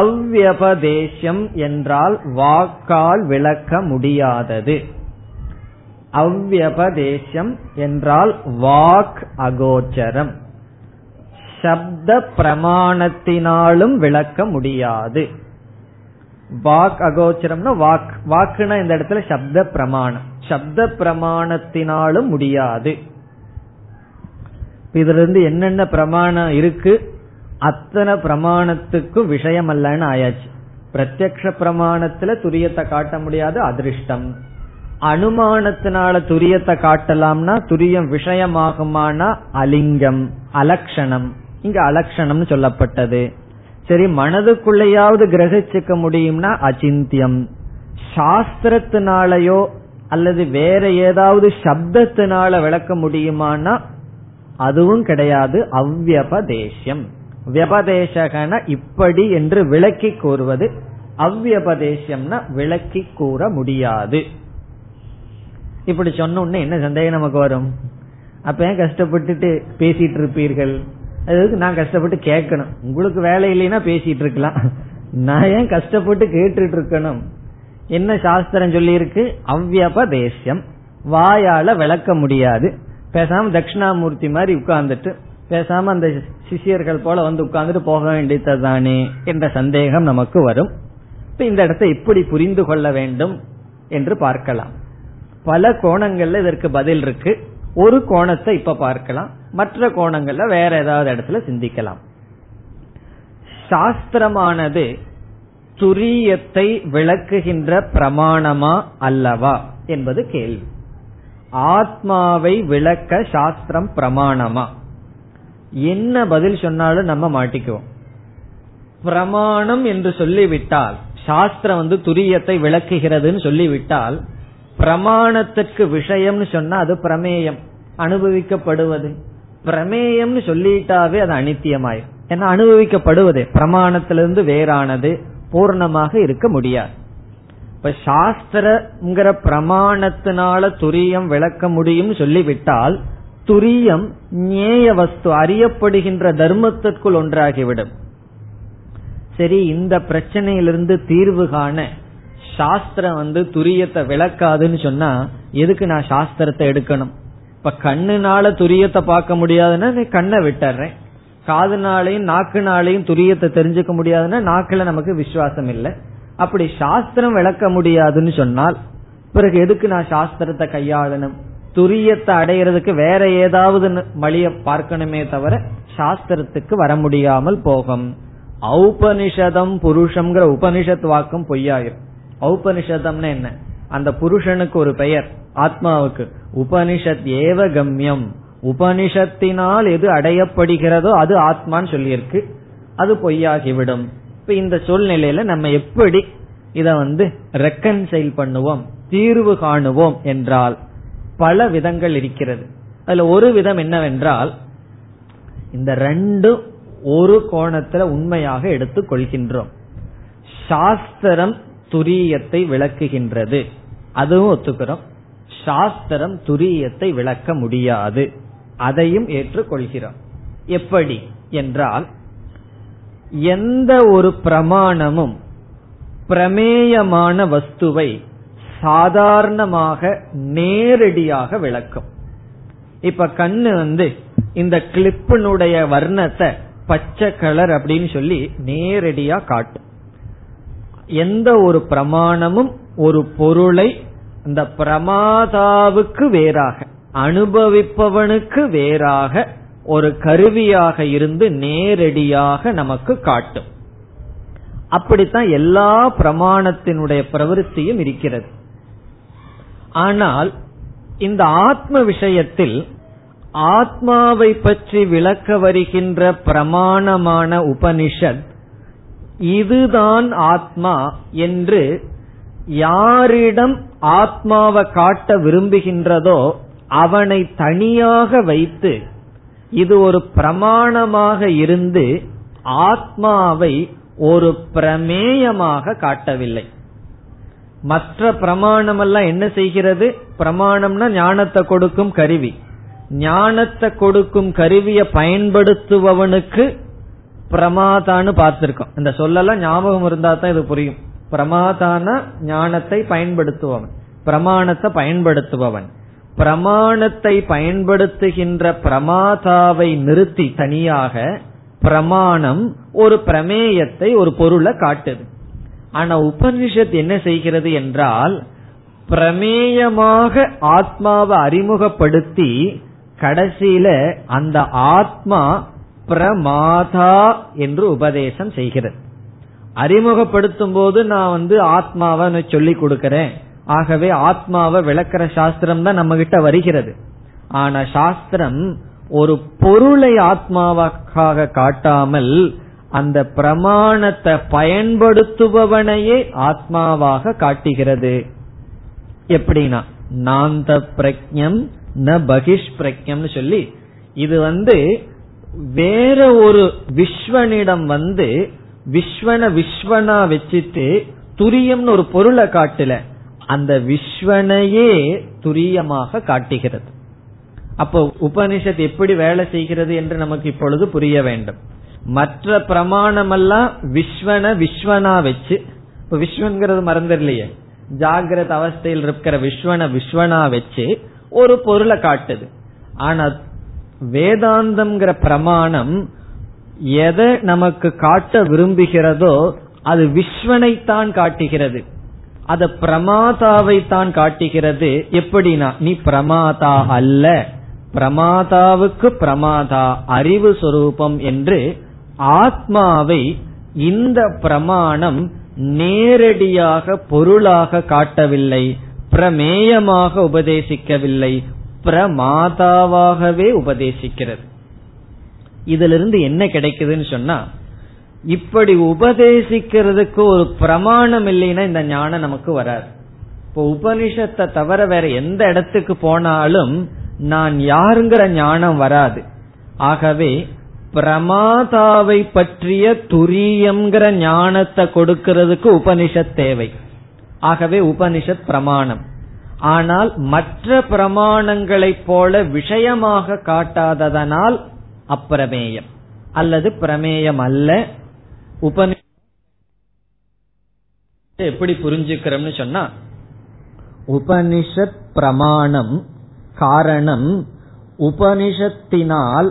அவ்யபதேசம் என்றால் வாக்கால் விளக்க முடியாதது. அவ்யபதேசம் என்றால் வாக் அகோச்சரம், சப்த பிரமாணத்தினாலும் விளக்க முடியாது. வாக் அகோச்சரம்னா வாக், வாக்குனா இந்த இடத்துல சப்த பிரமாணம், சப்த பிரமாணத்தினாலும் முடியாது. இதுல இருந்து என்னென்ன பிரமாணம் இருக்கு? அத்தனை பிரமாணத்துக்கும் விஷயம் அல்லன்னு ஆயாச்சு. பிரத்யக்ஷ பிரமாணத்துல துரியத்தை காட்ட முடியாது, அதிருஷ்டம். அனுமானத்தினால துரியத்தை காட்டலாம்னா துரியம் விஷயமாகுமானா அலிங்கம், அலக்ஷணம். இங்க அலக்ஷணம்னு சொல்லப்பட்டது. சரி, மனதுக்குள்ளையாவது கிரகிச்சுக்க முடியும்னா அச்சிந்தியம். சாஸ்திரத்தினாலயோ அல்லது வேற ஏதாவது சப்தத்தினால விளக்க முடியுமானா அதுவும் கிடையாது. அவ்யபதேசம். வியபதேசகன இப்படி என்று விளக்கி கூறுவது, அவ்யபதேசம்னா விளக்கி கூற முடியாது. இப்படி சொன்ன உடனே என்ன சந்தேகம் நமக்கு வரும்? அப்ப ஏன் கஷ்டப்பட்டுட்டு பேசிட்டு இருப்பீர்கள்? அதுக்கு நான் கஷ்டப்பட்டு கேட்கணும். உங்களுக்கு வேலை இல்லைன்னா பேசிட்டு இருக்கலாம், நான் ஏன் கஷ்டப்பட்டு கேட்டுட்டு இருக்கணும்? என்ன சாஸ்திரம் சொல்லி இருக்கு? அவ்யபதேசம், வாயால விளக்க முடியாது. பேசாம தட்சிணாமூர்த்தி மாதிரி உட்கார்ந்துட்டு, பேசாம அந்த சிஷியர்கள் போல வந்து உட்கார்ந்துட்டு போக வேண்டியதுதானே என்ற சந்தேகம் நமக்கு வரும். இப்ப இந்த இடத்தை எப்படி புரிந்து கொள்ள வேண்டும் என்று பார்க்கலாம். பல கோணங்கள்ல இதற்கு பதில் இருக்கு. ஒரு கோணத்தை இப்ப பார்க்கலாம், மற்ற கோணங்கள்ல வேற ஏதாவது இடத்துல சிந்திக்கலாம். சாஸ்திரமானது துரியத்தை விளக்குகின்ற பிரமாணமா அல்லவா என்பது கேள்வி. ஆத்மாவை விளக்க சாஸ்திரம் பிரமாணமா? என்ன பதில் சொன்னாலும் நம்ம மாட்டிக்குவோம். பிரமாணம் என்று சொல்லிவிட்டால், சாஸ்திரம் வந்து துரியத்தை விளக்குகிறதுன்னு சொல்லிவிட்டால், பிரமாணத்திற்கு விஷயம்னு சொன்னா அது பிரமேயம், அனுபவிக்கப்படுவது. பிரமேயம்னு சொல்லிட்டாவே அது அனித்தியமாய், ஏன்னா அனுபவிக்கப்படுவது பிரமாணத்திலிருந்து வேறானது, பூர்ணமாக இருக்க முடியாது. இப்ப சாஸ்திரங்கிற பிரமாணத்தினால துரியம் விளக்க முடியும் சொல்லிவிட்டால், துரியம் ஞேய வஸ்து, அறியப்படுகின்ற தர்மத்திற்குள் ஒன்றாகிவிடும். சரி, இந்த பிரச்சனையிலிருந்து தீர்வு காண சாஸ்திரம் வந்து துரியத்தை விளக்காதுன்னு சொன்னா எதுக்கு நான் சாஸ்திரத்தை எடுக்கணும்? இப்ப கண்ணுனால துரியத்தை பார்க்க முடியாதுன்னா நீ கண்ணை விட்டுறேன், காதுனாலையும் நாக்குனாலையும் துரியத்தை தெரிஞ்சுக்க முடியாதுன்னா நாக்குல நமக்கு விசுவாசம் இல்லை. அப்படி சாஸ்திரம் விளக்க முடியாதுன்னு சொன்னால் பிறகு எதுக்கு நான் சாஸ்திரத்தை கையாளணும்? துரியத்தை அடையிறதுக்கு வேற ஏதாவது வழிய பார்க்கணுமே தவிர சாஸ்திரத்துக்கு வர முடியாமல் போகும். ஔபனிஷதம் புருஷம்ங்கிற உபனிஷத் வாக்கம் பொய்யாயிரும். ஔபனிஷதம்னா என்ன? அந்த புருஷனுக்கு ஒரு பெயர், ஆத்மாவுக்கு. உபனிஷத் ஏவ கம்யம், உபனிஷத்தினால் எது அடையப்படுகிறதோ அது ஆத்மான்னு சொல்லியிருக்கு. அது பொய்யாகிவிடும். இப்ப இந்த சூழ்நிலையில நம்ம எப்படி இத வந்து ரெக்கன்சைல் பண்ணுவோம், தீர்வு காணுவோம் என்றால் பல விதங்கள் இருக்கிறது. அதுல ஒரு விதம் என்னவென்றால், இந்த ரெண்டும் ஒரு கோணத்துல உண்மையாக எடுத்துக் கொள்கின்றோம். சாஸ்திரம் துரியத்தை விளக்குகின்றது, அதுவும் ஒத்துக்கிறோம். சாஸ்திரம் துரியத்தை விளக்க முடியாது, அதையும் ஏற்றுக்கொள்கிறோம். எப்படி என்றால், எந்த ஒரு பிரமாணமும் பிரமேயமான வஸ்துவை சாதாரணமாக நேரடியாக விளக்கும். இப்ப கண்ணு வந்து இந்த கிளிப்பினுடைய வர்ணத்தை பச்சை கலர் அப்படின்னு சொல்லி நேரடியா காட்டும். எந்த ஒரு பிரமாணமும் ஒரு பொருளை அந்த பிரமாதாவுக்கு வேறாக, அனுபவிப்பவனுக்கு வேறாக ஒரு கருவியாக இருந்து நேரடியாக நமக்கு காட்டும். அப்படித்தான் எல்லா பிரமாணத்தினுடைய பிரவருத்தியும் இருக்கிறது. ஆனால் இந்த ஆத்ம விஷயத்தில் ஆத்மாவை பற்றி விளக்க வருகின்ற பிரமாணமான உபனிஷத் இதுதான் ஆத்மா என்று யாரிடம் ஆத்மாவை காட்ட விரும்புகின்றதோ அவனை தனியாக வைத்து இது ஒரு பிரமாணமாக இருந்து ஆத்மாவை ஒரு பிரமேயமாக காட்டவில்லை. மற்ற பிரமாணமெல்லாம் என்ன செய்கிறது? பிரமாணம்னா ஞானத்தை கொடுக்கும் கருவி. ஞானத்தை கொடுக்கும் கருவியை பயன்படுத்துபவனுக்கு பிரமாதான்னு பார்த்திருக்கோம். இந்த சொல்லலாம் ஞாபகம் இருந்தா தான் இது புரியும். பிரமாதான ஞானத்தை பயன்படுத்துபவன், பிரமாணத்தை பயன்படுத்துபவன். பிரமாணத்தை பயன்படுத்துகின்ற பிரமாதாவை நிறுத்தி தனியாக பிரமாணம் ஒரு பிரமேயத்தை, ஒரு பொருளை காட்டுது. ஆனா உபனிஷத் என்ன செய்கிறது என்றால், பிரமேயமாக ஆத்மாவை அறிமுகப்படுத்தி கடைசியில அந்த ஆத்மா பிரமாதா என்று உபதேசம் செய்கிறது. அறிமுகப்படுத்தும் போது நான் வந்து ஆத்மாவை சொல்லி கொடுக்கிறேன், ஆகவே ஆத்மாவை விளக்கிற சாஸ்திரம் தான் நம்ம கிட்ட வருகிறது. ஆனா சாஸ்திரம் ஒரு பொருளை ஆத்மாவாக காட்டாமல் அந்த பிரமாணத்தை பயன்படுத்துபவனையே ஆத்மாவாக காட்டுகிறது. எப்படின்னா, நாந்த பிரக்ஞம் ந பகிஷ் பிரக்ஞம்னு சொல்லி இது வந்து வேற ஒரு விஸ்வனிடம் வந்து விஸ்வன விஸ்வனா வச்சிட்டு துரியம்னு ஒரு பொருளை காட்டல, அந்த விஸ்வனையே துரியமாக காட்டுகிறது. அப்போ உபனிஷத் எப்படி வேலை செய்கிறது என்று நமக்கு இப்பொழுது புரிய வேண்டும். மற்ற பிரமாணம் எல்லாம் விஸ்வன விஸ்வனா வச்சு, இப்ப விஸ்வன்கிறது மறந்துடலையே, ஜாகிரத அவஸ்தையில் இருக்கிற விஸ்வன விஸ்வனா வச்சு ஒரு பொருளை காட்டுது. ஆனா வேதாந்தம்ங்கிற பிரமாணம் எதை நமக்கு காட்ட விரும்புகிறதோ அது விஸ்வனைத்தான் காட்டுகிறது, அது பிரமாதாவை தான் காட்டுகிறது. எப்படின்னா, நீ பிரமாதா அல்ல, பிரமாதாவுக்கு பிரமாதா அறிவு சொரூபம் என்று ஆத்மாவை இந்த பிரமாணம் நேரடியாக பொருளாக காட்டவில்லை, பிரமேயமாக உபதேசிக்கவில்லை, பிரமாதாவாகவே உபதேசிக்கிறது. இதிலிருந்து என்ன கிடைக்குதுன்னு சொன்னா, இப்படி உபதேசிக்கிறதுக்கு ஒரு பிரமாணம் இல்லைன்னா இந்த ஞானம் நமக்கு வராது. இப்போ உபனிஷத்தை தவிர வேற எந்த இடத்துக்கு போனாலும் நான் யாருங்கிற ஞானம் வராது. ஆகவே பிரமாதாவை பற்றிய துரியம்ங்கிற ஞானத்தை கொடுக்கிறதுக்கு உபனிஷத் தேவை. ஆகவே உபனிஷத் பிரமாணம். ஆனால் மற்ற பிரமாணங்களைப் போல விஷயமாக காட்டாததனால் அப்பிரமேயம் அல்லது பிரமேயம் அல்ல. உபனிஷத் எப்படி புரிஞ்சுக்கிறோம்னு சொன்னா, உபனிஷத் பிரமாணம். காரணம், உபனிஷத்தினால்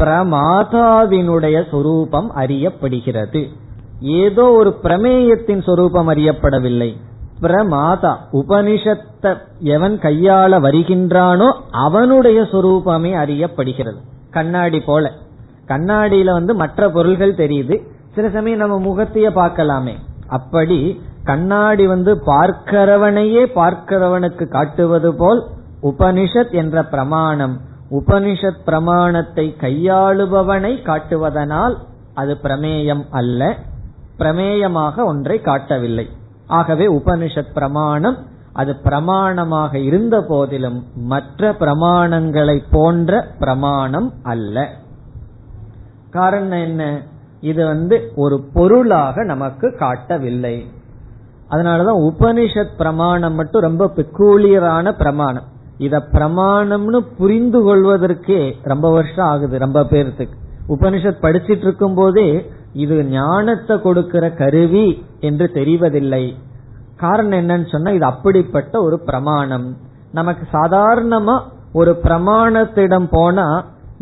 பிரமாதாவினுடைய சொரூபம் அறியப்படுகிறது, ஏதோ ஒரு பிரமேயத்தின் சொரூபம் அறியப்படவில்லை. பிரமாதா உபனிஷத்தை எவன் கையாள வருகின்றானோ அவனுடைய சொரூபமே அறியப்படுகிறது. கண்ணாடி போல, கண்ணாடியில வந்து மற்ற பொருள்கள் தெரியுது, சில சமயம் நம்ம முகத்தைய பார்க்கலாமே, அப்படி கண்ணாடி வந்து பார்க்கிறவனையே பார்க்கிறவனுக்கு காட்டுவது போல் உபனிஷத் என்ற பிரமாணம் உபனிஷத் பிரமாணத்தை கையாளுபவனை காட்டுவதனால் அது பிரமேயம் அல்ல, பிரமேயமாக ஒன்றை காட்டவில்லை. ஆகவே உபனிஷத் பிரமாணம் அது பிரமாணமாக இருந்த போதிலும் மற்ற பிரமாணங்களை போன்ற பிரமாணம் அல்ல. காரணம் என்ன? இது வந்து ஒரு பொருளாக நமக்கு காட்டவில்லை. அதனாலதான் உபனிஷத் பிரமாணம் மட்டும் ரொம்ப பெக்கூலியரான பிரமாணம். இத பிரமாணம்னு புரிந்து கொள்வதற்கே ரொம்ப வருஷம் ஆகுது ரொம்ப பேர்த்துக்கு. உபனிஷத் படிச்சிட்டு இருக்கும் போதே இது ஞானத்தை கொடுக்கிற கருவி என்று தெரிவதில்லை. காரணம் என்னன்னு சொன்னா, இது அப்படிப்பட்ட ஒரு பிரமாணம். நமக்கு சாதாரணமா ஒரு பிரமாணத்திடம் போனா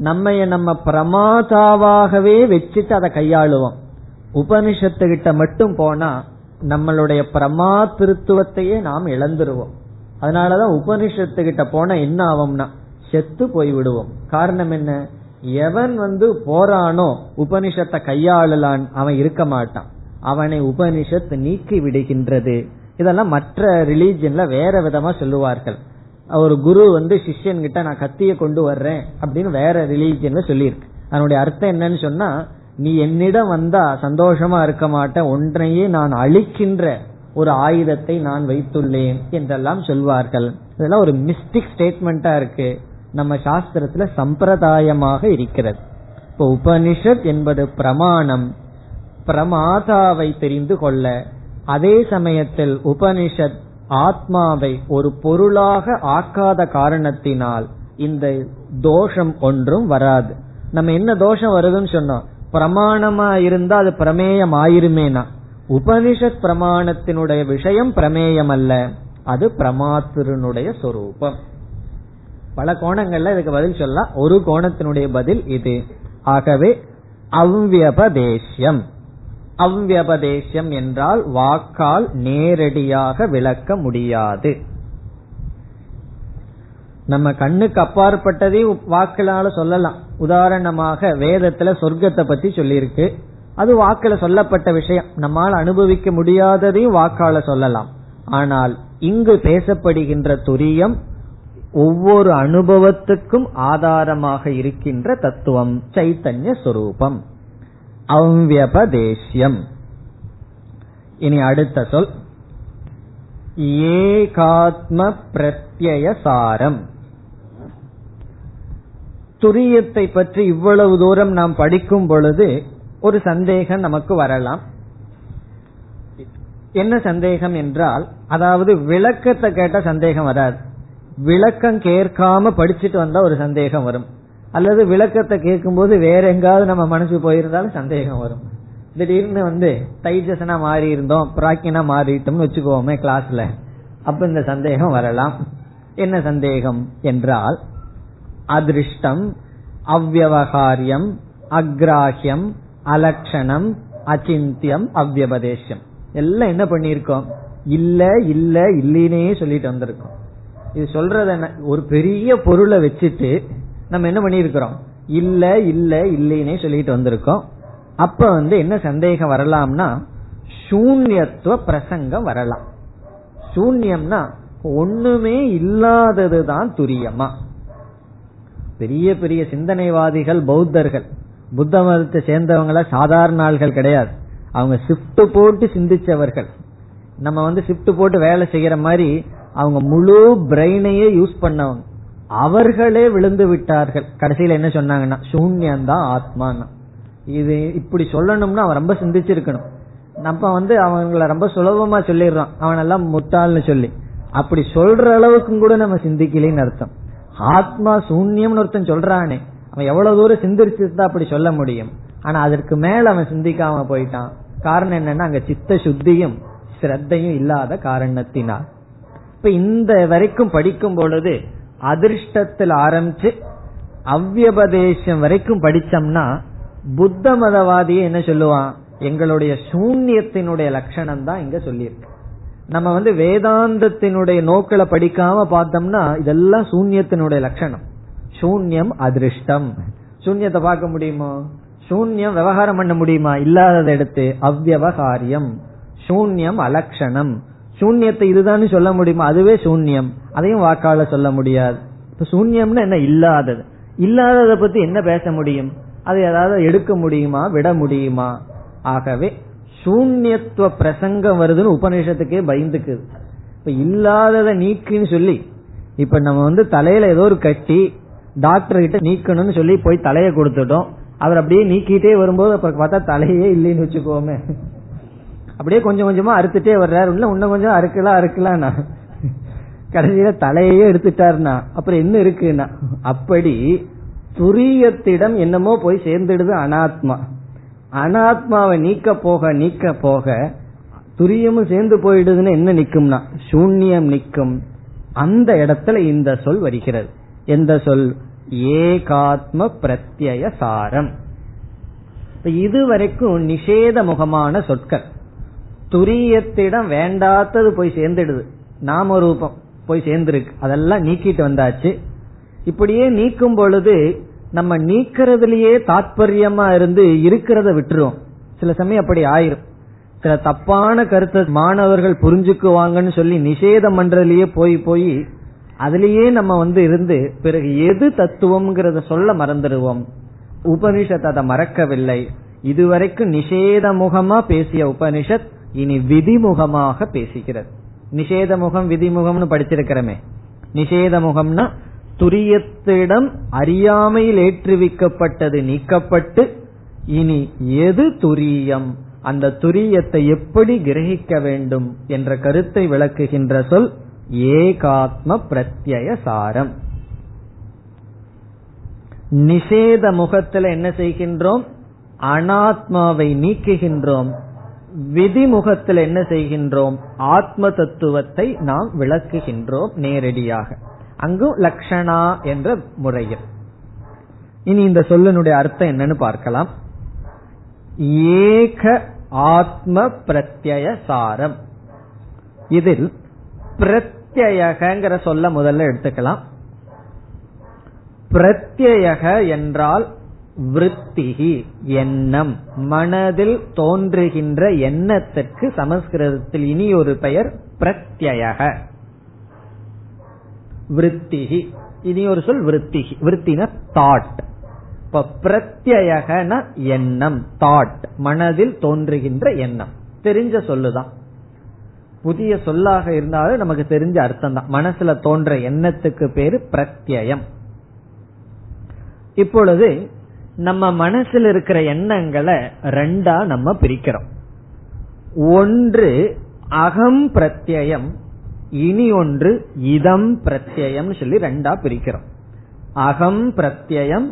நம்ம நம்ம பிரமாதாவாகவே வச்சுட்டு அதை கையாளுவோம். உபனிஷத்துக்கிட்ட மட்டும் போனா நம்மளுடைய பிரமாதிருத்துவத்தையே நாம் இழந்துருவோம். அதனாலதான் உபனிஷத்துக்கிட்ட போனா என்ன ஆகும்னா செத்து போய்விடுவோம். காரணம் என்ன? எவன் வந்து போறானோ உபனிஷத்தை கையாளலான் அவன் இருக்க மாட்டான், அவனை உபனிஷத் நீக்கி விடுகின்றது. இதெல்லாம் மற்ற ரிலீஜன்ல வேற விதமா சொல்லுவார்கள். ஒரு குரு வந்து சிஷ்யன் கிட்ட நான் கத்திய கொண்டு வர்றேன் அப்படின்னு வேற ரிலீஜன்ல சொல்லியிருக்கு. அதனுடைய அர்த்தம் என்னன்னு சொன்னா, நீ என்னிடம் வந்தா சந்தோஷமா இருக்க மாட்டேன், ஒன்றையே நான் அழிக்கின்ற ஒரு ஆயுதத்தை நான் வைத்துள்ளேன் என்றெல்லாம் சொல்வார்கள். இதெல்லாம் ஒரு மிஸ்டிக் ஸ்டேட்மெண்டா இருக்கு, நம்ம சாஸ்திரத்துல சம்பிரதாயமாக இருக்கிறது. இப்போ உபனிஷத் என்பது பிரமாணம், பிரமாதாவை தெரிந்து கொள்ள. அதே சமயத்தில் உபனிஷத் ஆத்மாவை ஒரு பொருளாக ஆக்காத காரணத்தினால் இந்த தோஷம் ஒன்றும் வராது. நம்ம என்ன தோஷம் வருதுன்னு சொன்னோம், பிரமாணமா இருந்தா அது பிரமேயம் ஆயிருமேனா. உபனிஷத் பிரமாணத்தினுடைய விஷயம் பிரமேயம் அல்ல, அது பிரமாத்தினுடைய சொரூபம். பல கோணங்கள்ல இதுக்கு பதில் சொல்ல, ஒரு கோணத்தினுடைய பதில் இது. ஆகவே அவ்வியபதேசியம். அவ்வியபதேசியம் என்றால் வாக்கால் நேரடியாக விளக்க முடியாது. நம்ம கண்ணுக்கு அப்பாற்பட்டதையும் வாக்கினால சொல்லலாம். உதாரணமாக வேதத்துல சொர்க்கத்தை பத்தி சொல்லியிருக்கு, அது வாக்கில சொல்லப்பட்ட விஷயம், நம்மால் அனுபவிக்க முடியாததையும் வாக்கால சொல்லலாம். ஆனால் இங்கு பேசப்படுகின்ற துரியம் ஒவ்வொரு அனுபவத்துக்கும் ஆதாரமாக இருக்கின்ற தத்துவம் சைத்தன்ய சொரூபம், அவ்வியபதேசியம். இனி அடுத்த சொல் ஏகாத்ம பிரத்யயசாரம். துரியத்தை பற்றி இவ்வளவு தூரம் நாம் படிக்கும் பொழுது ஒரு சந்தேகம் நமக்கு வரலாம். என்ன சந்தேகம் என்றால், அதாவது விளக்கத்தை கேட்ட சந்தேகம் வராது, விளக்கம் கேட்காம படிச்சுட்டு வந்தா ஒரு சந்தேகம் வரும். அல்லது விளக்கத்தை கேட்கும் போது வேற எங்காவது நம்ம மனசு போயிருந்தாலும் சந்தேகம் வரும். திடீர்னு வந்து தைஜசனா மாறி இருந்தோம், பிராக்கினா மாறிட்டோம்னு வச்சுக்கோமே கிளாஸ்ல, அப்ப இந்த சந்தேகம் வரலாம். என்ன சந்தேகம் என்றால், அதிருஷ்டம், அவ்யவகாரியம், அக்ராஹ்யம், அலட்சணம், அச்சிந்தியம், அவ்யபதேசம் எல்லாம் என்ன பண்ணிருக்கோம், இல்ல இல்ல இல்லைன்னே சொல்லிட்டு வந்திருக்கோம். இது சொல்றத ஒரு பெரிய பொருளை வச்சுட்டு நம்ம என்ன பண்ணிருக்கிறோம், இல்ல இல்ல இல்லைன்னே சொல்லிட்டு வந்திருக்கோம். அப்ப வந்து என்ன சந்தேகம் வரலாம்னா, சூன்யத்துவ பிரசங்கம் வரலாம். சூன்யம்னா ஒண்ணுமே இல்லாததுதான் துரியமா. பெரிய பெரிய சிந்தனைவாதிகள் பௌத்தர்கள், புத்த மதத்தை சேர்ந்தவங்கள சாதாரண ஆள்கள் கிடையாது. அவங்க ஷிப்ட் போட்டு சிந்திச்சவர்கள். நம்ம வந்து ஷிப்ட் போட்டு வேலை செய்யற மாதிரி அவங்க முழு பிரெயினையே யூஸ் பண்ணவங்க. அவர்களே விழுந்து விட்டார்கள். கடைசியில என்ன சொன்னாங்கன்னா, சூன்யம்தான் ஆத்மான்னா. இது இப்படி சொல்லணும்னா அவன் ரொம்ப சிந்திச்சிருக்கணும். நம்ம வந்து அவங்கள ரொம்ப சுலபமா சொல்லிடுறான், அவனெல்லாம் முட்டாள்னு சொல்லி. அப்படி சொல்ற அளவுக்கும் கூட நம்ம சிந்திக்கலன்னு அர்த்தம். ஆத்மா சூன்யம்னு ஒருத்தன் சொல்றானே, அவன் எவ்வளவு தூரம் சிந்திச்சுதான் அப்படி சொல்ல முடியும். ஆனா அதற்கு மேல அவன் சிந்திக்காம போயிட்டான். காரணம் என்னன்னா, அங்க சித்த சுத்தியும் ஸ்ரத்தையும் இல்லாத காரணத்தினால். இப்ப இந்த வரைக்கும் படிக்கும் பொழுது அதிர்ஷ்டத்தில் ஆரம்பிச்சு அவ்யபதேசம் வரைக்கும் படிச்சோம்னா, புத்த மதவாதியே என்ன சொல்லுவான், எங்களுடைய சூன்யத்தினுடைய லட்சணம் தான் இங்க சொல்லியிருக்கு. நம்ம வந்து வேதாந்தத்தினுடைய நோக்களை படிக்காம பார்த்தோம்னா இதெல்லாம் சூன்யத்தினுடைய லட்சணம். சூன்யம் அதிருஷ்டம். சூன்யத்தை பார்க்க முடியுமோ? சூன்யம் விவகாரம் பண்ண முடியுமா? இல்லாததை எடுத்து அவ்யவகாரியம், சூன்யம் அலட்சணம். சூன்யத்தை இதுதான் சொல்ல முடியுமா? அதுவே சூன்யம். அதையும் வாக்கால சொல்ல முடியாது. இப்ப சூன்யம்னா என்ன, இல்லாதது. இல்லாததை பத்தி என்ன பேச முடியும்? அது ஏதாவது எடுக்க முடியுமா, விட முடியுமா? ஆகவே சூன்யத்துவ பிரசங்கம் வருதுன்னு உபநிஷத்துக்கே பயந்துக்குது. இப்ப இல்லாததை நீக்குன்னு சொல்லி, இப்ப நம்ம வந்து தலையில ஏதோ ஒரு கட்டி டாக்டர் கிட்ட நீக்கணும்னு சொல்லி போய் தலையை கொடுத்துட்டோம். அவர் அப்படியே நீக்கிட்டே வரும்போது அப்புறம் பார்த்தா தலையே இல்லைன்னு வச்சுக்கோமே. அப்படியே கொஞ்சம் கொஞ்சமா அறுத்துட்டே வர்றாரு. உள்ள இன்னும் கொஞ்சம் அறுக்கலாம் அறுக்கலாம்னா கடைசியில தலையே எடுத்துட்டாருனா அப்புறம் என்ன இருக்குன்னா, அப்படி துரியத்திடம் என்னமோ போய் சேர்ந்துடுது அனாத்மா. அனாத்மாவை நீக்க போக நீக்க போக துரியமும் சேர்ந்து போயிடுதுன்னு என்ன நிக்கும்னா சூன்யம் நிக்கும். அந்த இடத்துல இந்த சொல் வருகிறது. எந்த சொல்? ஏகாத்ம பிரத்யய சாரம். இதுவரைக்கும் நிஷேத முகமான சொற்கள். துரியத்திடம் வேண்டாத்தது போய் சேர்ந்துடுது, நாம ரூபம் போய் சேர்ந்துருக்கு, அதெல்லாம் நீக்கிட்டு வந்தாச்சு. இப்படியே நீக்கும் பொழுது நம்ம நீக்கிறதுலயே தாற்பயமா இருந்து இருக்கிறத விட்டுருவோம். சில சமயம் அப்படி ஆயிரும். சில தப்பான கருத்தை மாணவர்கள் புரிஞ்சுக்குவாங்கன்னு சொல்லி நிஷேதம் பண்றதுலயே போய் போய் அதுலயே நம்ம வந்து இருந்து பிறகு எது தத்துவம்ங்கிறத சொல்ல மறந்துடுவோம். உபனிஷத் அதை மறக்கவில்லை. இதுவரைக்கும் நிஷேதமுகமா பேசிய உபனிஷத் இனி விதிமுகமாக பேசுகிறது. நிஷேதமுகம் விதிமுகம்னு படிச்சிருக்கிறமே. நிஷேதமுகம்னா துரியத்திடம் அறியாமையில் ஏற்றுவிக்கப்பட்டது நீக்கப்பட்டு இனி எது துரியம், அந்த துரியத்தை எப்படி கிரகிக்க வேண்டும் என்ற கருத்தை விளக்குகின்ற சொல் ஏகாத்ம பிரத்யய சாரம். நிஷேத முகத்துல என்ன செய்கின்றோம்? அனாத்மாவை நீக்குகின்றோம். விதிமுகத்தில் என்ன செய்கின்றோம்? ஆத்ம தத்துவத்தை நாம் விளக்குகின்றோம் நேரடியாக, அங்கு லக்ஷணா என்ற முறையில். இனி இந்த சொல்லினுடைய அர்த்தம் என்னன்னு பார்க்கலாம். ஏக ஆத்ம பிரத்யய சாரம். இதில் பிரத்யயகங்கிற சொல்ல முதல்ல எடுத்துக்கலாம். பிரத்யயக என்றால் விருத்திகி எண்ணம், மனதில் தோன்றுகின்ற எண்ணத்திற்கு சமஸ்கிருதத்தில் இனி ஒரு பெயர் பிரத்யயக. விருத்திகி இனி ஒரு சொல் விருத்திகி. விருத்தினா தாட். இப்ப பிரத்யயகன எண்ணம், தாட், மனதில் தோன்றுகின்ற எண்ணம். தெரிஞ்ச சொல்லுதான், புதிய சொல்லாக இருந்தாலும் நமக்கு தெரிஞ்ச அர்த்தம் தான். மனசுல தோன்ற எண்ணத்துக்கு பேரு பிரத்யயம். இப்பொழுது நம்ம மனசுல இருக்கிற எண்ணங்களை ரெண்டா நம்ம பிரிக்கிறோம். ஒன்று அகம் பிரத்யம், இனி ஒன்று இதம் பிரத்யம் சொல்லி ரெண்டா பிரிக்கிறோம். அகம் பிரத்யம்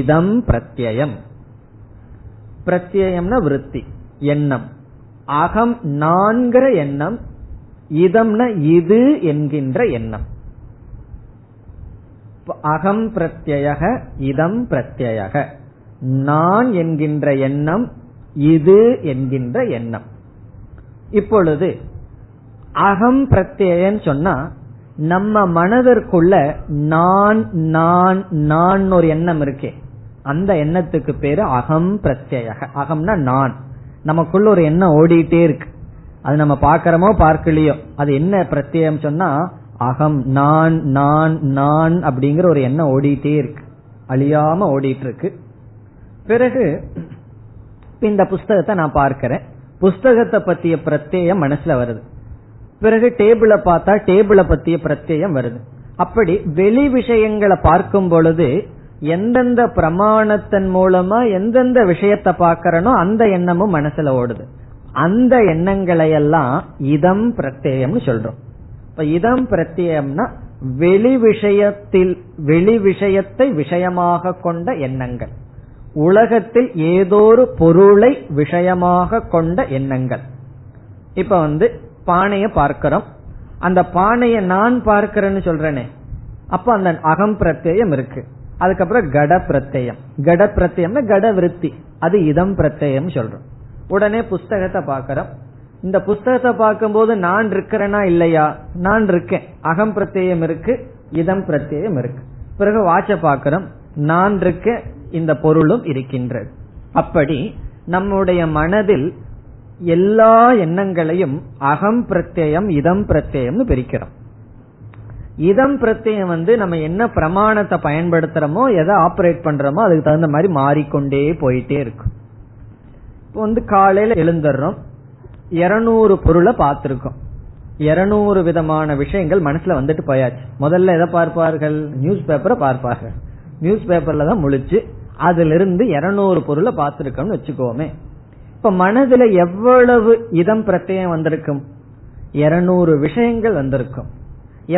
இதம் பிரத்யம். பிரத்யம்னா விருத்தி எண்ணம், அகம் நான்கிற எண்ணம், இதம்னா இது என்கின்ற எண்ணம். அகம் பிரத்யக இதம் பிரத்யக, நான் என்கின்ற எண்ணம் இது என்கின்ற எண்ணம். இப்பொழுது அகம் பிரத்யன்னு சொன்னா நம்ம மனதிற்குள்ள நான் நான் நான் ஒரு எண்ணம் இருக்கே, அந்த எண்ணத்துக்கு பேரு அகம் பிரத்யக. அகம்னா நான், நமக்குள்ள ஒரு எண்ணம் ஓடிட்டே இருக்கு, அது நம்ம பாக்கிறோமோ பார்க்கலையோ, அது என்ன பிரத்யம் சொன்னா அகம் நான் நான் நான் அப்படிங்கிற ஒரு எண்ணம் ஓடிட்டே இருக்கு, அழியாம ஓடிட்டு இருக்கு. பிறகு இந்த புஸ்தகத்தை நான் பார்க்கிறேன், புஸ்தகத்தை பத்திய பிரத்யம் மனசுல வருது. பிறகு டேபிளை பார்த்தா டேபிளை பத்திய பிரத்யம் வருது. அப்படி வெளி விஷயங்களை பார்க்கும் பொழுது எந்தெந்த பிரமாணத்தின் மூலமா எந்தெந்த விஷயத்தை பார்க்கிறனோ அந்த எண்ணமும் மனசுல ஓடுது. அந்த எண்ணங்களை எல்லாம் இதம் பிரத்யம்னு சொல்றோம். இப்ப இதம் பிரத்யம்னா வெளி விஷயத்தில் வெளி விஷயத்தை விஷயமாக கொண்ட எண்ணங்கள், உலகத்தில் ஏதோரு பொருளை விஷயமாக கொண்ட எண்ணங்கள். இப்ப வந்து பானைய பார்க்கிறோம், அந்த பானைய நான் பார்க்கிறேன்னு சொல்றேனே, அப்ப அந்த அகம் பிரத்யம் இருக்கு. அதுக்கப்புறம் கட பிரத்யம், கட பிரத்யம்னா கட விருத்தி, அது இதம் பிரத்யம் சொல்றோம். உடனே புஸ்தகத்தை பார்க்கிறோம், இந்த புஸ்தகத்தை பார்க்கும் போது நான் இருக்கிறேனா இல்லையா, நான் இருக்கேன், அகம் பிரத்யம் இருக்கு, இதம் பிரத்யம் இருக்கு. பிறகு வாட்சை பார்க்கிறோம், நான் இருக்க இந்த பொருளும் இருக்கின்றது. அப்படி நம்முடைய மனதில் எல்லா எண்ணங்களையும் அகம் பிரத்யம் இதம் பிரத்யம்னு பிரிக்கிறோம். இதம் பிரத்யம் வந்து நம்ம என்ன பிரமாணத்தை பயன்படுத்துறோமோ எதை ஆப்ரேட் பண்றோமோ அதுக்கு தகுந்த மாதிரி மாறிக்கொண்டே போயிட்டே இருக்கும். இப்போ வந்து காலையில எழுந்துடுறோம், இருநூறு பொருளை பார்த்திருக்கோம், இருநூறு விதமான விஷயங்கள் மனசுல வந்துட்டு போயாச்சு. முதல்ல எதை பார்ப்பார்கள்? நியூஸ் பேப்பரை பார்ப்பார்கள். நியூஸ் பேப்பர்ல தான் முழிச்சு அதுல இருந்து இருநூறு பொருளை பார்த்திருக்கோம்னு வச்சுக்கோமே. இப்ப மனதுல எவ்வளவு இதம் பிரத்யம் வந்திருக்கும்? இருநூறு விஷயங்கள் வந்திருக்கும்.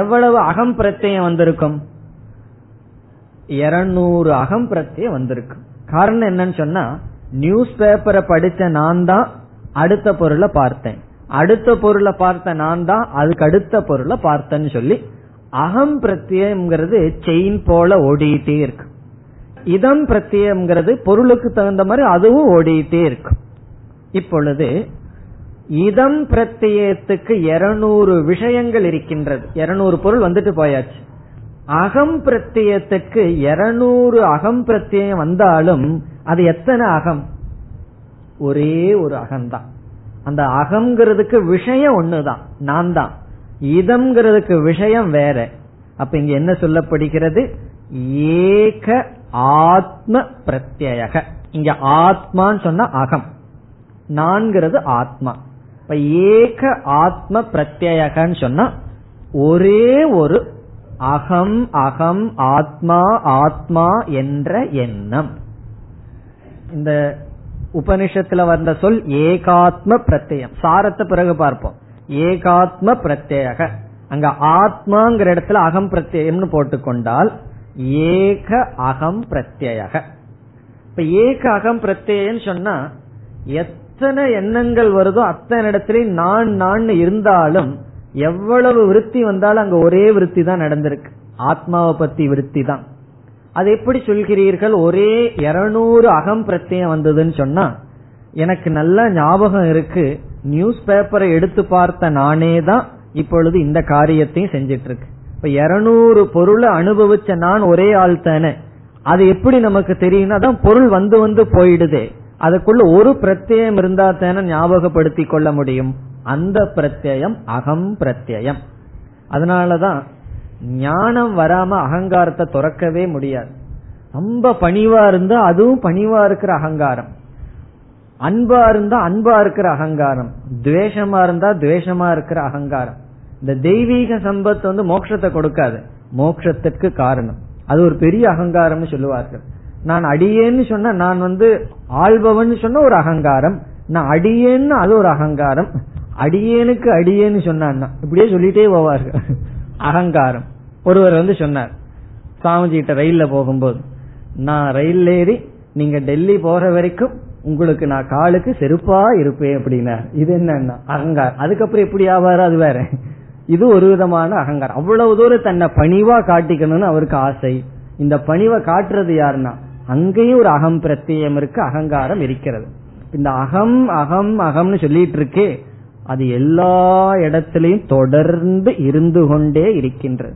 எவ்வளவு அகம் பிரத்யம் வந்திருக்கும்? இருநூறு அகம் பிரத்யம் வந்திருக்கும். காரணம் என்னன்னு சொன்னா, நியூஸ் பேப்பரை படிச்ச நான் தான் அடுத்த பொருளை பார்த்தேன், அடுத்த பொருளை பார்த்த நான் தான் அதுக்கு அடுத்த பொருளை பார்த்தேன்னு சொல்லி அகம் பிரத்யம்ங்கிறது செயின் போல ஓடிட்டே இருக்கு. இதம் பிரத்யம்ங்கிறது பொருளுக்கு தகுந்த மாதிரி அதுவும் ஓடிட்டே இருக்கு. இப்பொழுது இதம் பிரத்யத்துக்கு இருநூறு விஷயங்கள் இருக்கின்றது, இருநூறு பொருள் வந்துட்டு போயாச்சு. அகம் பிரத்யத்துக்கு இருநூறு அகம் பிரத்யம் வந்தாலும் அது எத்தனை அகம்? ஒரே ஒரு அகம்தான். அந்த அகம்ங்கிறதுக்கு விஷயம் ஒண்ணுதான், நான் தான். இதம்ங்கிறதுக்கு விஷயம் வேற. அப்ப இங்க என்ன சொல்லப்படுகிறது? ஏக ஆத்ம பிரத்யக. இங்க ஆத்மான்னு சொன்னா அகம், நான்கிறது ஆத்மா. இப்ப ஏக ஆத்ம பிரத்யகன்னு சொன்னா ஒரே ஒரு அகம் அகம் ஆத்மா ஆத்மா என்ற எண்ணம். இந்த உபனிஷத்துல வந்த சொல் ஏகாத்ம பிரத்யம், சாரத்தை பிறகு பார்ப்போம். ஏகாத்ம பிரத்யக, அங்க ஆத்மாங்கிற இடத்துல அகம் பிரத்யம்னு போட்டுக்கொண்டால் ஏக அகம் பிரத்யக. இப்ப ஏக அகம் பிரத்யன்னு சொன்னா எத்தனை எண்ணங்கள் வருதோ அத்தனை இடத்துல நான் நான் இருந்தாலும் எவ்வளவு விருத்தி வந்தாலும் அங்க ஒரே விருத்தி தான் நடந்திருக்கு, ஆத்மாவை பத்தி விருத்தி தான். அது எப்படி சொல்கிறீர்கள்? ஒரே இருநூறு அகம் பிரத்யம் வந்ததுன்னு சொன்னா, எனக்கு நல்லா ஞாபகம் இருக்கு, நியூஸ் பேப்பரை எடுத்து பார்த்த நானே தான் இப்பொழுது இந்த காரியத்தையும் செஞ்சிட்டு இருக்கு. இப்ப இருநூறு பொருளை அனுபவிச்ச நான் ஒரே ஆள் தானே. அது எப்படி நமக்கு தெரியும்னா, தான் பொருள் வந்து வந்து போயிடுதே, அதுக்குள்ள ஒரு பிரத்யம் இருந்தா தானே ஞாபகப்படுத்தி கொள்ள முடியும். அந்த பிரத்யம் அகம் பிரத்யம். அதனாலதான் ஞானம் வராம அகங்காரத்தை துறக்கவே முடியாது. ரொம்ப பணிவா இருந்தா அதுவும் பணிவா இருக்கிற அகங்காரம், அன்பா இருந்தா அன்பா இருக்கிற அகங்காரம், துவேஷமா இருந்தா துவேஷமா இருக்கிற அகங்காரம். இந்த தெய்வீக சம்பத் வந்து மோட்சத்தை கொடுக்காது, மோட்சத்துக்கு காரணம். அது ஒரு பெரிய அகங்காரம்னு சொல்லுவார்கள். நான் அடியேன்னு சொன்னா, நான் வந்து ஆள்பவன் சொன்ன ஒரு அகங்காரம், நான் அடியேன்னு அது ஒரு அகங்காரம், அடியேனுக்கு அடியேன்னு சொன்னா இப்படியே சொல்லிட்டே போவார்கள். அகங்காரம். ஒருவர் வந்து சொன்னார், சாமிஜி கிட்ட ரயில்ல போகும்போது, நான் ரயில் ஏறி நீங்க டெல்லி போற வரைக்கும் உங்களுக்கு நான் காலுக்கு செருப்பா இருப்பேன் அப்படின்னா இது என்னன்னா அகங்காரம். அதுக்கப்புறம் எப்படி ஆவாரு அது வேற. இது ஒரு விதமான அகங்காரம். அவ்வளவு தூரம் தன்னை பணிவா காட்டிக்கணும்னு அவருக்கு ஆசை. இந்த பணிவை காட்டுறது யாருன்னா அங்கேயும் ஒரு அகம் பிரத்யம் இருக்கு, அகங்காரம் இருக்கிறது. இந்த அகம் அகம் அகம்னு சொல்லிட்டு இருக்கே அது எல்லா இடத்திலையும் தொடர்ந்து இருந்து கொண்டே இருக்கின்றது.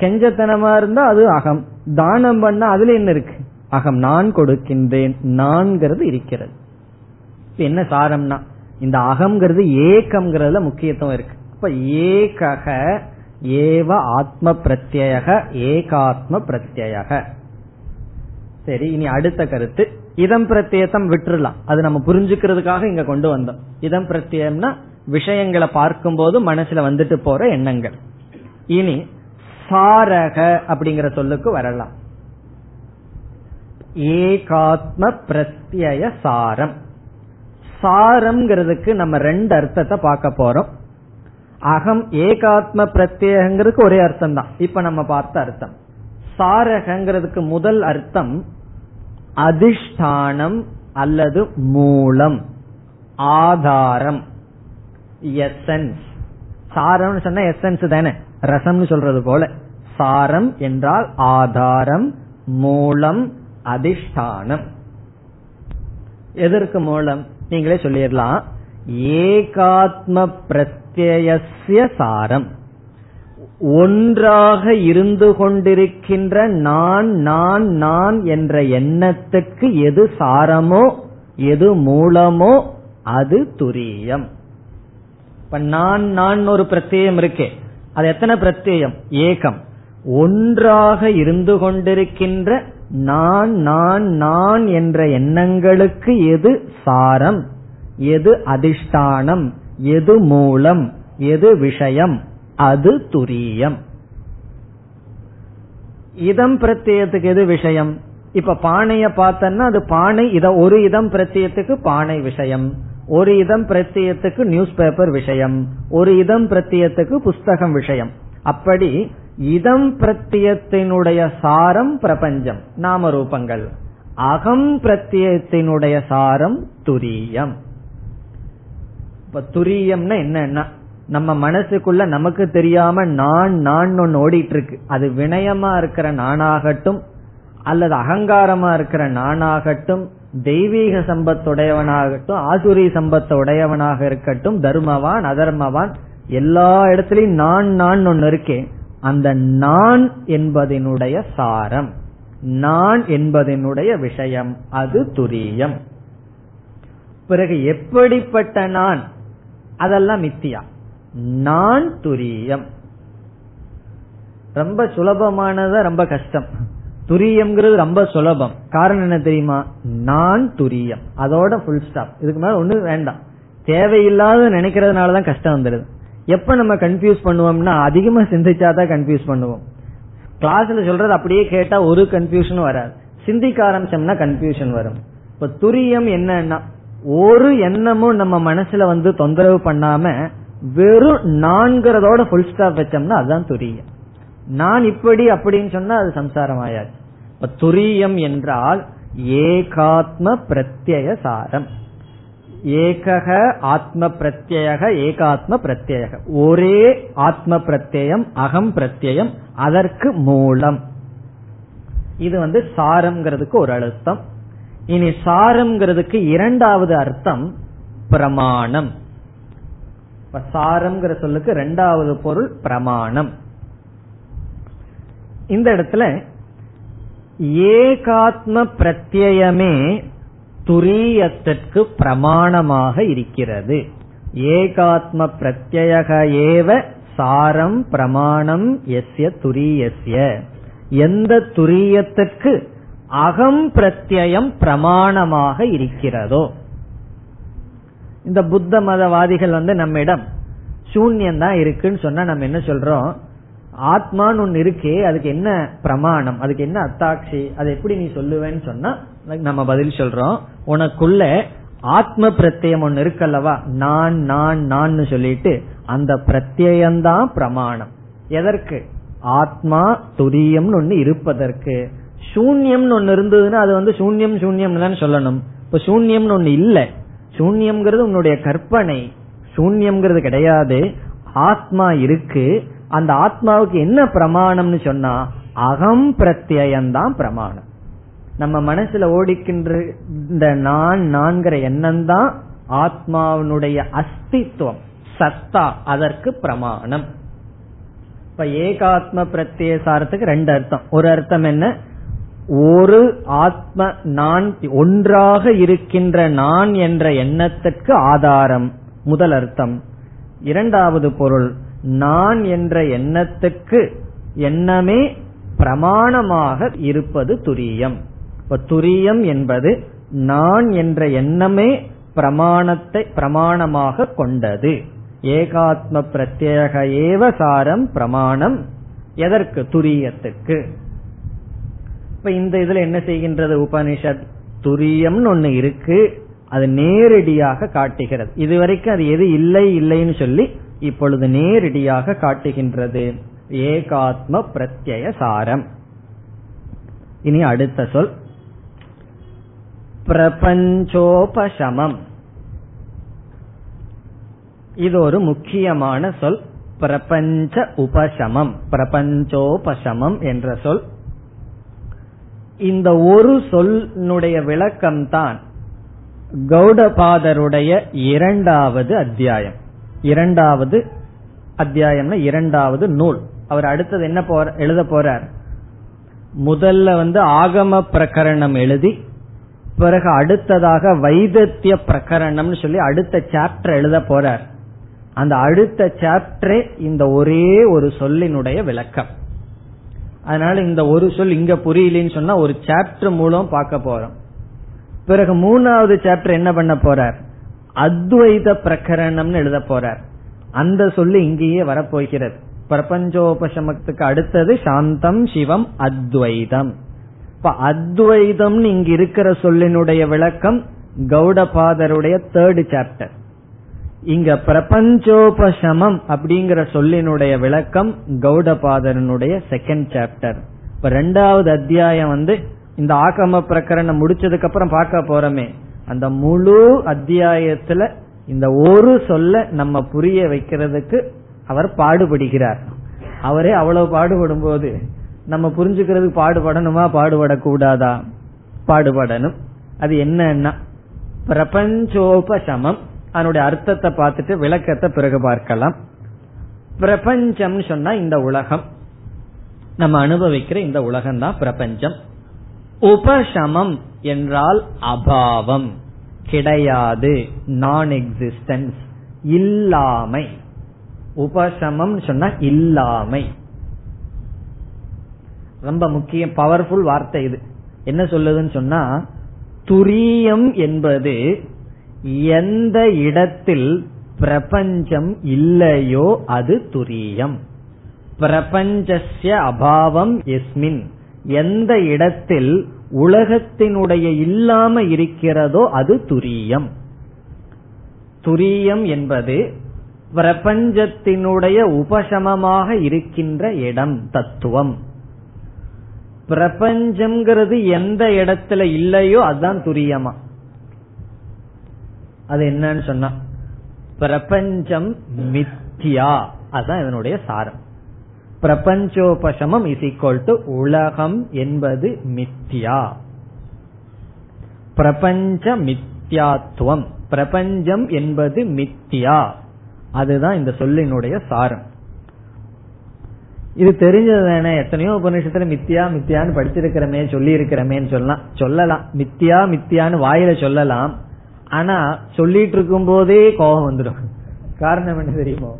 கெஞ்சத்தனமா இருந்தா அது அகம், தானம் பண்ணா அதுல என்ன இருக்கு அகம். நான் கொடுக்கின்றேன் நான்கிறது இருக்கிறது. என்ன சாரம்னா இந்த அகம்ங்கிறது ஏக்கம்ங்கிறதுல முக்கியத்துவம் இருக்கு. அப்ப ஏகக ஏவ ஆத்ம பிரத்யக ஏகாத்ம பிரத்யக. சரி, இனி அடுத்த கருத்து இதம் பிரத்யேதம் விட்டுறலாம். அது நம்ம புரிஞ்சுக்கிறதுக்காக இங்க கொண்டு வந்தோம். இதம் பிரத்யம்னா விஷயங்களை பார்க்கும் போது மனசுல வந்துட்டு போற எண்ணங்கள். இனி சாரக அப்படிங்கிற சொல்லுக்கு வரலாம். ஏகாத்ம பிரத்யய சாரம். சாரம்ங்கிறதுக்கு நம்ம ரெண்டு அர்த்தத்தை பார்க்க போறோம். அகம் ஏகாத்ம பிரத்யங்கிறதுக்கு ஒரே அர்த்தம் தான் இப்ப நம்ம பார்த்த அர்த்தம். சாரகங்கிறதுக்கு முதல் அர்த்தம் அதிஷ்டானம் அல்லது மூலம், ஆதாரம், எசன்ஸ். சாரம் சொன்னா எசன்ஸ் தானே, ரசம்னு சொல்றது போல. சாரம் என்றால் ஆதாரம், மூலம், அதிஷ்டானம். எதற்கு மூலம் நீங்களே சொல்லிடலாம். ஏகாத்ம பிரத்யயஸ்ய சாரம், ஒன்றாக இருந்து கொண்டிருக்கின்ற நான் நான் நான் என்ற எண்ணத்துக்கு எது சாரமோ எது மூலமோ அது துரியம். இப்ப நான் நான் ஒரு பிரத்யேயம் இருக்கே, அது எத்தனை பிரத்யேயம்? ஏகம். ஒன்றாக இருந்து கொண்டிருக்கின்ற நான் நான் நான் என்ற எண்ணங்களுக்கு எது சாரம், எது அதிஷ்டானம், எது மூலம், எது விஷயம், அது துரியம். இதம் பிரத்யத்துக்கு எது விஷயம்? இப்ப பானைய பார்த்தன்னா அது பானை. இத ஒரு இதம் பிரத்யத்துக்கு பானை விஷயம், ஒரு இதம் பிரத்யத்துக்கு நியூஸ் பேப்பர் விஷயம், ஒரு இதம் பிரத்யத்துக்கு புஸ்தகம் விஷயம். அப்படி இதம் பிரத்யத்தினுடைய சாரம் பிரபஞ்சம், நாம ரூபங்கள். அகம் பிரத்யத்தினுடைய சாரம் துரியம். இப்ப துரியம்னா என்னன்னா நம்ம மனசுக்குள்ள நமக்கு தெரியாம நான் நான் ஒன்னு ஓடிட்டு இருக்கு. அது வினயமா இருக்கிற நானாகட்டும், அல்லது அகங்காரமா இருக்கிற நானாகட்டும், தெய்வீக சம்பத்துடையவனாகட்டும், ஆசுரி சம்பத்த உடையவனாக இருக்கட்டும், தர்மவான் அதர்மவான், எல்லா இடத்திலயும் நான் நான் ஒன்னு இருக்கேன். அந்த நான் என்பதனுடைய சாரம், நான் என்பதனுடைய விஷயம், அது துரியம். பிறகு எப்படிப்பட்ட நான்? அதெல்லாம் மித்தியா, நான் துரியம். ரொம்ப சுலபமானதா ரொம்ப கஷ்டம். துரியம்ங்கிறது ரொம்ப சுலபம். காரணம் என்ன தெரியுமா? நான் துரியம், அதோட ஃபுல் ஸ்டாப். இதுக்கு மேல ஒண்ணு வேண்டாம். தேவையில்லாத நினைக்கிறதுனாலதான் கஷ்டம் வந்துடுது. எப்ப நம்ம கன்ஃபியூஸ் பண்ணுவோம்னா அதிகமா சிந்திச்சாதான் கன்ஃபியூஸ் பண்ணுவோம். கிளாஸ்ல சொல்றது அப்படியே கேட்டா ஒரு கன்ஃபியூஷனும் வராது. சிந்திக்க ஆரம்பிச்சோம்னா கன்ஃபியூஷன் வரும். இப்ப துரியம் என்னன்னா ஒரு எண்ணமும் நம்ம மனசுல வந்து தொந்தரவு பண்ணாம வெறும் நான்கிறதோட ஃபுல் ஸ்டாப் வச்சோம்னா அதுதான் துரியம். நான் இப்படி அப்படின்னு சொன்னா அது சம்சாரம் ஆயாச்சு. இப்ப துரியம் என்றால் ஏகாத்ம பிரத்யய சாரம். ஏகக ஆத்ம பிரத்யக ஏகாத்ம பிரத்யக, ஒரே ஆத்ம பிரத்யம் அகம் பிரத்யம், அதற்கு மூலம். இது வந்து சாரம்ங்கிறதுக்கு ஒரு அர்த்தம். இனி சாரம்ங்கிறதுக்கு இரண்டாவது அர்த்தம் பிரமாணம். சாரம்ங்கிற சொல்லுக்கு இரண்டாவது பொருள் பிரமாணம். இந்த இடத்துல ஏகாத்ம பிரத்யமே துரியத்திற்கு பிரமாணமாக இருக்கிறது. ஏகாத்ம பிரத்யக ஏவ சாரம் பிரமாணம் எஸ்ய துரியஸ்ய. எந்த துரியத்திற்கு அகம் பிரத்யம் பிரமாணமாக இருக்கிறதோ. இந்த புத்த மதவாதிகள் வந்து நம்மிடம் சூன்யம் தான் இருக்குன்னு சொன்னா நம்ம என்ன சொல்றோம்? ஆத்மான்னு ஒன்னு இருக்கே, அதுக்கு என்ன பிரமாணம், அதுக்கு என்ன அத்தாட்சி, அது எப்படி நீ சொல்லுவேன்னு சொன்னா நம்ம பதில் சொல்றோம், உனக்குள்ள ஆத்ம பிரத்யம் ஒன்னு இருக்கல்லவா, நான் நான் நான் சொல்லிட்டு அந்த பிரத்யம்தான் பிரமாணம். எதற்கு? ஆத்மா துரியம்னு ஒண்ணு இருப்பதற்கு. சூன்யம்னு ஒண்ணு இருந்ததுன்னா அது வந்து சூன்யம் சூன்யம் தான் சொல்லணும். இப்ப சூன்யம்னு ஒண்ணு இல்ல, சூன்யம்ங்கிறது உன்னுடைய கற்பனை, சூன்யம்ங்கிறது கிடையாது. ஆத்மா இருக்கு, அந்த ஆத்மாவுக்கு என்ன பிரமாணம்னு சொன்னா அகம் பிரத்யயம்தான் பிரமாணம். நம்ம மனசுல ஓடிக்கின்ற இந்த நான் நான்கிற எண்ணம் தான் ஆத்மாவினுடைய அஸ்தித்வம், சத்தா, அதற்கு பிரமாணம். இப்ப ஏகாத்ம பிரத்யேசாரத்துக்கு ரெண்டு அர்த்தம். ஒரு அர்த்தம் என்ன, ஒரு ஆத்ம நான் ஒன்றாக இருக்கின்ற நான் என்ற எண்ணத்திற்கு ஆதாரம், முதல் அர்த்தம். இரண்டாவது பொருள், நான் என்ற எண்ணத்துக்கு எண்ணமே பிரமாணமாக இருப்பது துரியம். இப்ப துரியம் என்பது நான் என்ற எண்ணமே பிரமாணத்தை பிரமாணமாக கொண்டது. ஏகாத்ம பிரத்யேக ஏவசாரம் பிரமாணம் எதற்கு, துரியத்துக்கு. இப்ப இந்த இதுல என்ன செய்கின்றது உபனிஷத், துரியம்னு ஒண்ணு இருக்கு அது நேரடியாக காட்டுகிறது. இதுவரைக்கும் அது எது இல்லை இல்லைன்னு சொல்லி இப்பொழுது நேரடியாக காட்டுகின்றது ஏகாத்ம பிரத்யய சாரம். இனி அடுத்த சொல் பிரபஞ்சோபசமம். இது ஒரு முக்கியமான சொல், பிரபஞ்ச உபசமம். பிரபஞ்சோபசமம் என்ற சொல், இந்த ஒரு சொல்லுடைய விளக்கம்தான் கௌடபாதருடைய இரண்டாவது அத்தியாயம். இரண்டாவது அத்தியாயம்னா இரண்டாவது நூல். அவர் அடுத்தது என்ன எழுத போறார், முதல்ல வந்து ஆகம பிரகரணம் எழுதி பிறகு அடுத்ததாக வைத்திய பிரகரணம் சொல்லி அடுத்த சாப்டர் எழுத போறார். அந்த அடுத்த சாப்டரே இந்த ஒரே ஒரு சொல்லினுடைய விளக்கம். அதனால இந்த ஒரு சொல் இங்க புரியலன்னு சொன்னா ஒரு சாப்டர் மூலம் பார்க்க போறோம். பிறகு மூணாவது சாப்டர் என்ன பண்ண போறார், அத்வைத பிரகரணம்னு எழுத போறார். அந்த சொல்லு இங்கேயே வரப்போகிறது. பிரபஞ்சோபசமத்துக்கு அடுத்தது சாந்தம் சிவம் அத்வைதம். இப்ப அத்வைதம் இங்க இருக்கிற சொல்லினுடைய விளக்கம் கௌடபாதருடைய தேர்ட் சாப்டர். இங்க பிரபஞ்சோபசமம் அப்படிங்கிற சொல்லினுடைய விளக்கம் கௌடபாதருடைய செகண்ட் சாப்டர். இப்ப ரெண்டாவது அத்தியாயம் வந்து இந்த ஆகம பிரகரணம் முடிச்சதுக்கு அப்புறம் பார்க்க போறோமே, அந்த முழு அத்தியாயத்துல இந்த ஒரு சொல்ல நம்ம புரிய வைக்கிறதுக்கு அவர் பாடுபடுகிறார். அவரே அவ்வளவு பாடுபடும் போது நம்ம புரிஞ்சுக்கிறதுக்கு பாடுபடணுமா பாடுபடக்கூடாதா? பாடுபடணும். அது என்னன்னா பிரபஞ்சோபசமம், அதனுடைய அர்த்தத்தை பார்த்துட்டு விளக்கத்தை பிறகு பார்க்கலாம். பிரபஞ்சம் சொன்னா இந்த உலகம், நம்ம அனுபவிக்கிற இந்த உலகம் தான் பிரபஞ்சம். உபசமம் என்றால் அபாவம், கிடையாது, நான் எக்ஸிஸ்டன்ஸ், இல்லாமை. உபசமம் சொன்னா இல்லாமை. ரொம்ப முக்கிய பவர்ஃபுல் வார்த்தை இது. என்ன சொல்லுதுன்னு சொன்னா துரியம் என்பது எந்த இடத்தில் பிரபஞ்சம் இல்லையோ அது துரியம். பிரபஞ்சஸ்ய அபாவம் எஸ்மின், எந்த இடத்தில் உலகத்தினுடைய இல்லாம இருக்கிறதோ அது துரியம். துரியம் என்பது பிரபஞ்சத்தினுடைய உபசமமாக இருக்கின்ற இடம், தத்துவம். பிரபஞ்சம்ங்கிறது எந்த இடத்துல இல்லையோ அதுதான் துரியமா. அது என்னன்னு சொன்னா பிரபஞ்சம் மித்யா, அதுதான் இதனுடைய சாரம். பிரபஞ்சோபசமம் இஸ் ஈக்வல் டு உலகம் என்பது மித்யா, பிரபஞ்ச மித்யாத்துவம், பிரபஞ்சம் என்பது மித்யா, அதுதான் இந்த சொல்லினுடைய சாரம். இது தெரிஞ்சதுதானே, எத்தனையோ உபநிஷத்துல மித்யா மித்யான்னு படிச்சிருக்கிறமே சொல்லி இருக்கிறமேன்னு சொல்லலாம். சொல்லலாம் மித்யா மித்யான்னு வாயில சொல்லலாம், ஆனா சொல்லிட்டு இருக்கும் போதே கோபம் வந்துடும். காரணம் என்ன தெரியுமோ,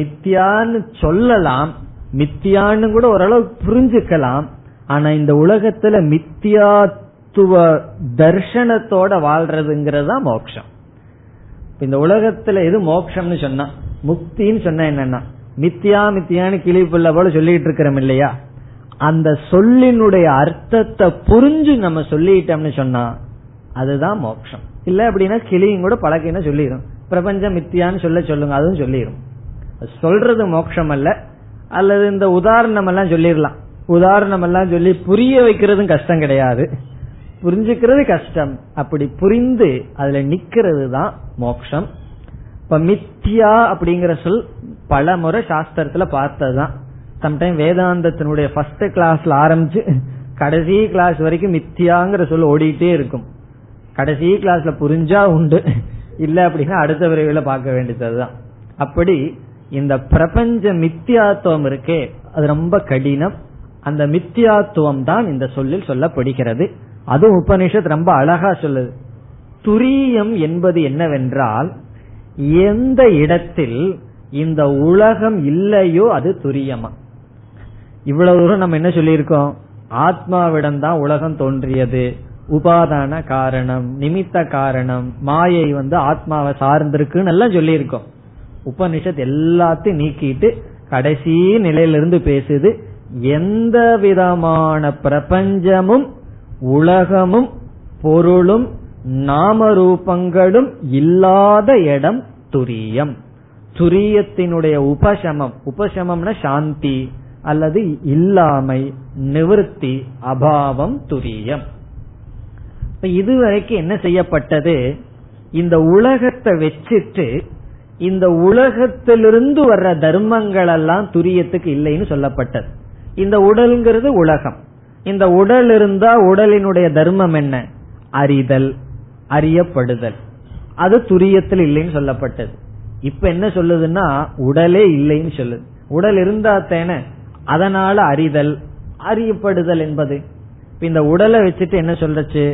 மித்யான்னு சொல்லலாம், மித்தியான்னு கூட ஓரளவு புரிஞ்சுக்கலாம், ஆனா இந்த உலகத்துல மித்தியாத்துவ தர்சனத்தோட வாழ்றதுங்கிறது தான் மோட்சம். இந்த உலகத்துல எது மோட்சம்னு சொன்னா, முக்தின்னு சொன்னா என்னன்னா மித்தியா மித்தியான்னு கிளிப்புள்ள போல சொல்லிட்டு இருக்கிறோம் இல்லையா, அந்த சொல்லினுடைய அர்த்தத்தை புரிஞ்சு நம்ம சொல்லிட்டோம்னு சொன்னா அதுதான் மோட்சம். இல்ல அப்படின்னா கிளியும் கூட பழக்கினா சொல்லிடும், பிரபஞ்சம் மித்தியான்னு சொல்ல சொல்லுங்க, அதுவும் சொல்லிடும். சொல்றது மோட்சம் அல்ல, அல்லது இந்த உதாரணம் எல்லாம் சொல்லிடலாம். உதாரணம் எல்லாம் சொல்லி புரிய வைக்கிறதும் கஷ்டம் கிடையாது, புரிஞ்சுக்கிறது கஷ்டம். அப்படி புரிந்து அதுல நிக்கிறது தான் மோட்சம். இப்ப மித்யா அப்படிங்கிற சொல் பல முறை சாஸ்திரத்துல பார்த்ததுதான். சம்டைம் வேதாந்தத்தினுடைய ஃபர்ஸ்ட் கிளாஸ்ல ஆரம்பிச்சு கடைசி கிளாஸ் வரைக்கும் மித்தியாங்கிற சொல் ஓடிட்டே இருக்கும். கடைசி கிளாஸ்ல புரிஞ்சா உண்டு, இல்ல அப்படின்னா அடுத்த விரைவுல பார்க்க வேண்டியதுதான். அப்படி இந்த பிரபஞ்ச மித்தியாத்துவம் இருக்கே அது ரொம்ப கடினம். அந்த மித்தியாத்துவம் தான் இந்த சொல்லில் சொல்லப்படுகிறது. அது உபனிஷத் ரொம்ப அழகா சொல்லுது. துரியம் என்பது என்னவென்றால் எந்த இடத்தில் இந்த உலகம் இல்லையோ அது துரியமா. இவ்வளவு தூரம் நம்ம என்ன சொல்லியிருக்கோம், ஆத்மாவிடம்தான் உலகம் தோன்றியது, உபாதான காரணம் நிமித்த காரணம் மாயை வந்து ஆத்மாவை சார்ந்திருக்குன்னு எல்லாம் சொல்லியிருக்கோம். உபனிஷத் எல்லாத்தையும் நீக்கிட்டு கடைசி நிலையிலிருந்து பேசுது, எந்த விதமான பிரபஞ்சமும் உலகமும் பொருளும் நாமரூபங்களும் இல்லாத இடம் துரியம். துரியத்தினுடைய உபசமம், உபசமம்னா சாந்தி அல்லது இல்லாமை நிவர்த்தி அபாவம் துரியம். இதுவரைக்கும் என்ன செய்யப்பட்டது, இந்த உலகத்தை வச்சிட்டு இந்த உலகத்திலிருந்து வர்ற தர்மங்கள் எல்லாம் துரியத்துக்கு இல்லைன்னு சொல்லப்பட்டது. இந்த உடல்ங்கிறது உலகம், இந்த உடல் இருந்தா உடலினுடைய தர்மம் என்ன, அறிதல் அறியப்படுதல், அது துரியத்தில் இல்லைன்னு சொல்லப்பட்டது. இப்ப என்ன சொல்லுதுன்னா உடலே இல்லைன்னு சொல்லுது. உடல் இருந்தா தானே அதனால அறிதல் அறியப்படுதல் என்பது. இந்த உடலை வச்சுட்டு என்ன சொல்றச்சு,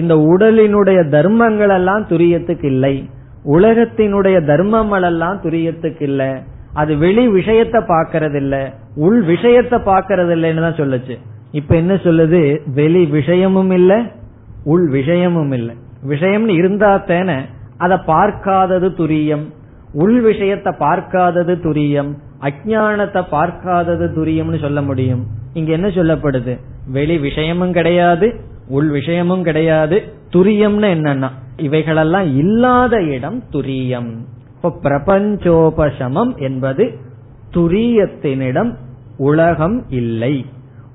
இந்த உடலினுடைய தர்மங்கள் எல்லாம் துரியத்துக்கு இல்லை, உலகத்தினுடைய தர்மங்கள் எல்லாம் துரியத்துக்கு இல்லை, அது வெளி விஷயத்தை பாக்கிறது இல்ல உள் விஷயத்தை பாக்கிறது இல்லைன்னு தான் சொல்லுச்சு. இப்ப என்ன சொல்லுது, வெளி விஷயமும் இல்ல உள் விஷயமும் இல்ல. விஷயம்னு இருந்தா தானே அதை பார்க்காதது துரியம், உள் விஷயத்தை பார்க்காதது துரியம், அஜ்ஞானத்தை பார்க்காதது துரியம்னு சொல்ல முடியும். இங்க என்ன சொல்லப்படுது, வெளி விஷயமும் கிடையாது உள் விஷயமும் கிடையாது, துரியம்னு என்னன்னா இவைகளெல்லாம் இல்லாத இடம் துரியம். இப்ப பிரபஞ்சோபசமம் என்பது துரியத்தினிடம் உலகம் இல்லை,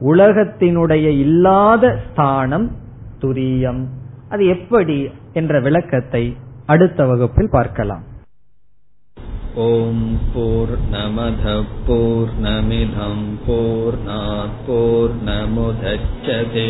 உலகத்தினுடைய இல்லாத ஸ்தானம் துரியம். அது எப்படி என்ற விளக்கத்தை அடுத்த வகுப்பில் பார்க்கலாம். ஓம் பூர்ணமத பூர்ணமிதம் பூர்ணாத் பூர்ணமுதச்யதே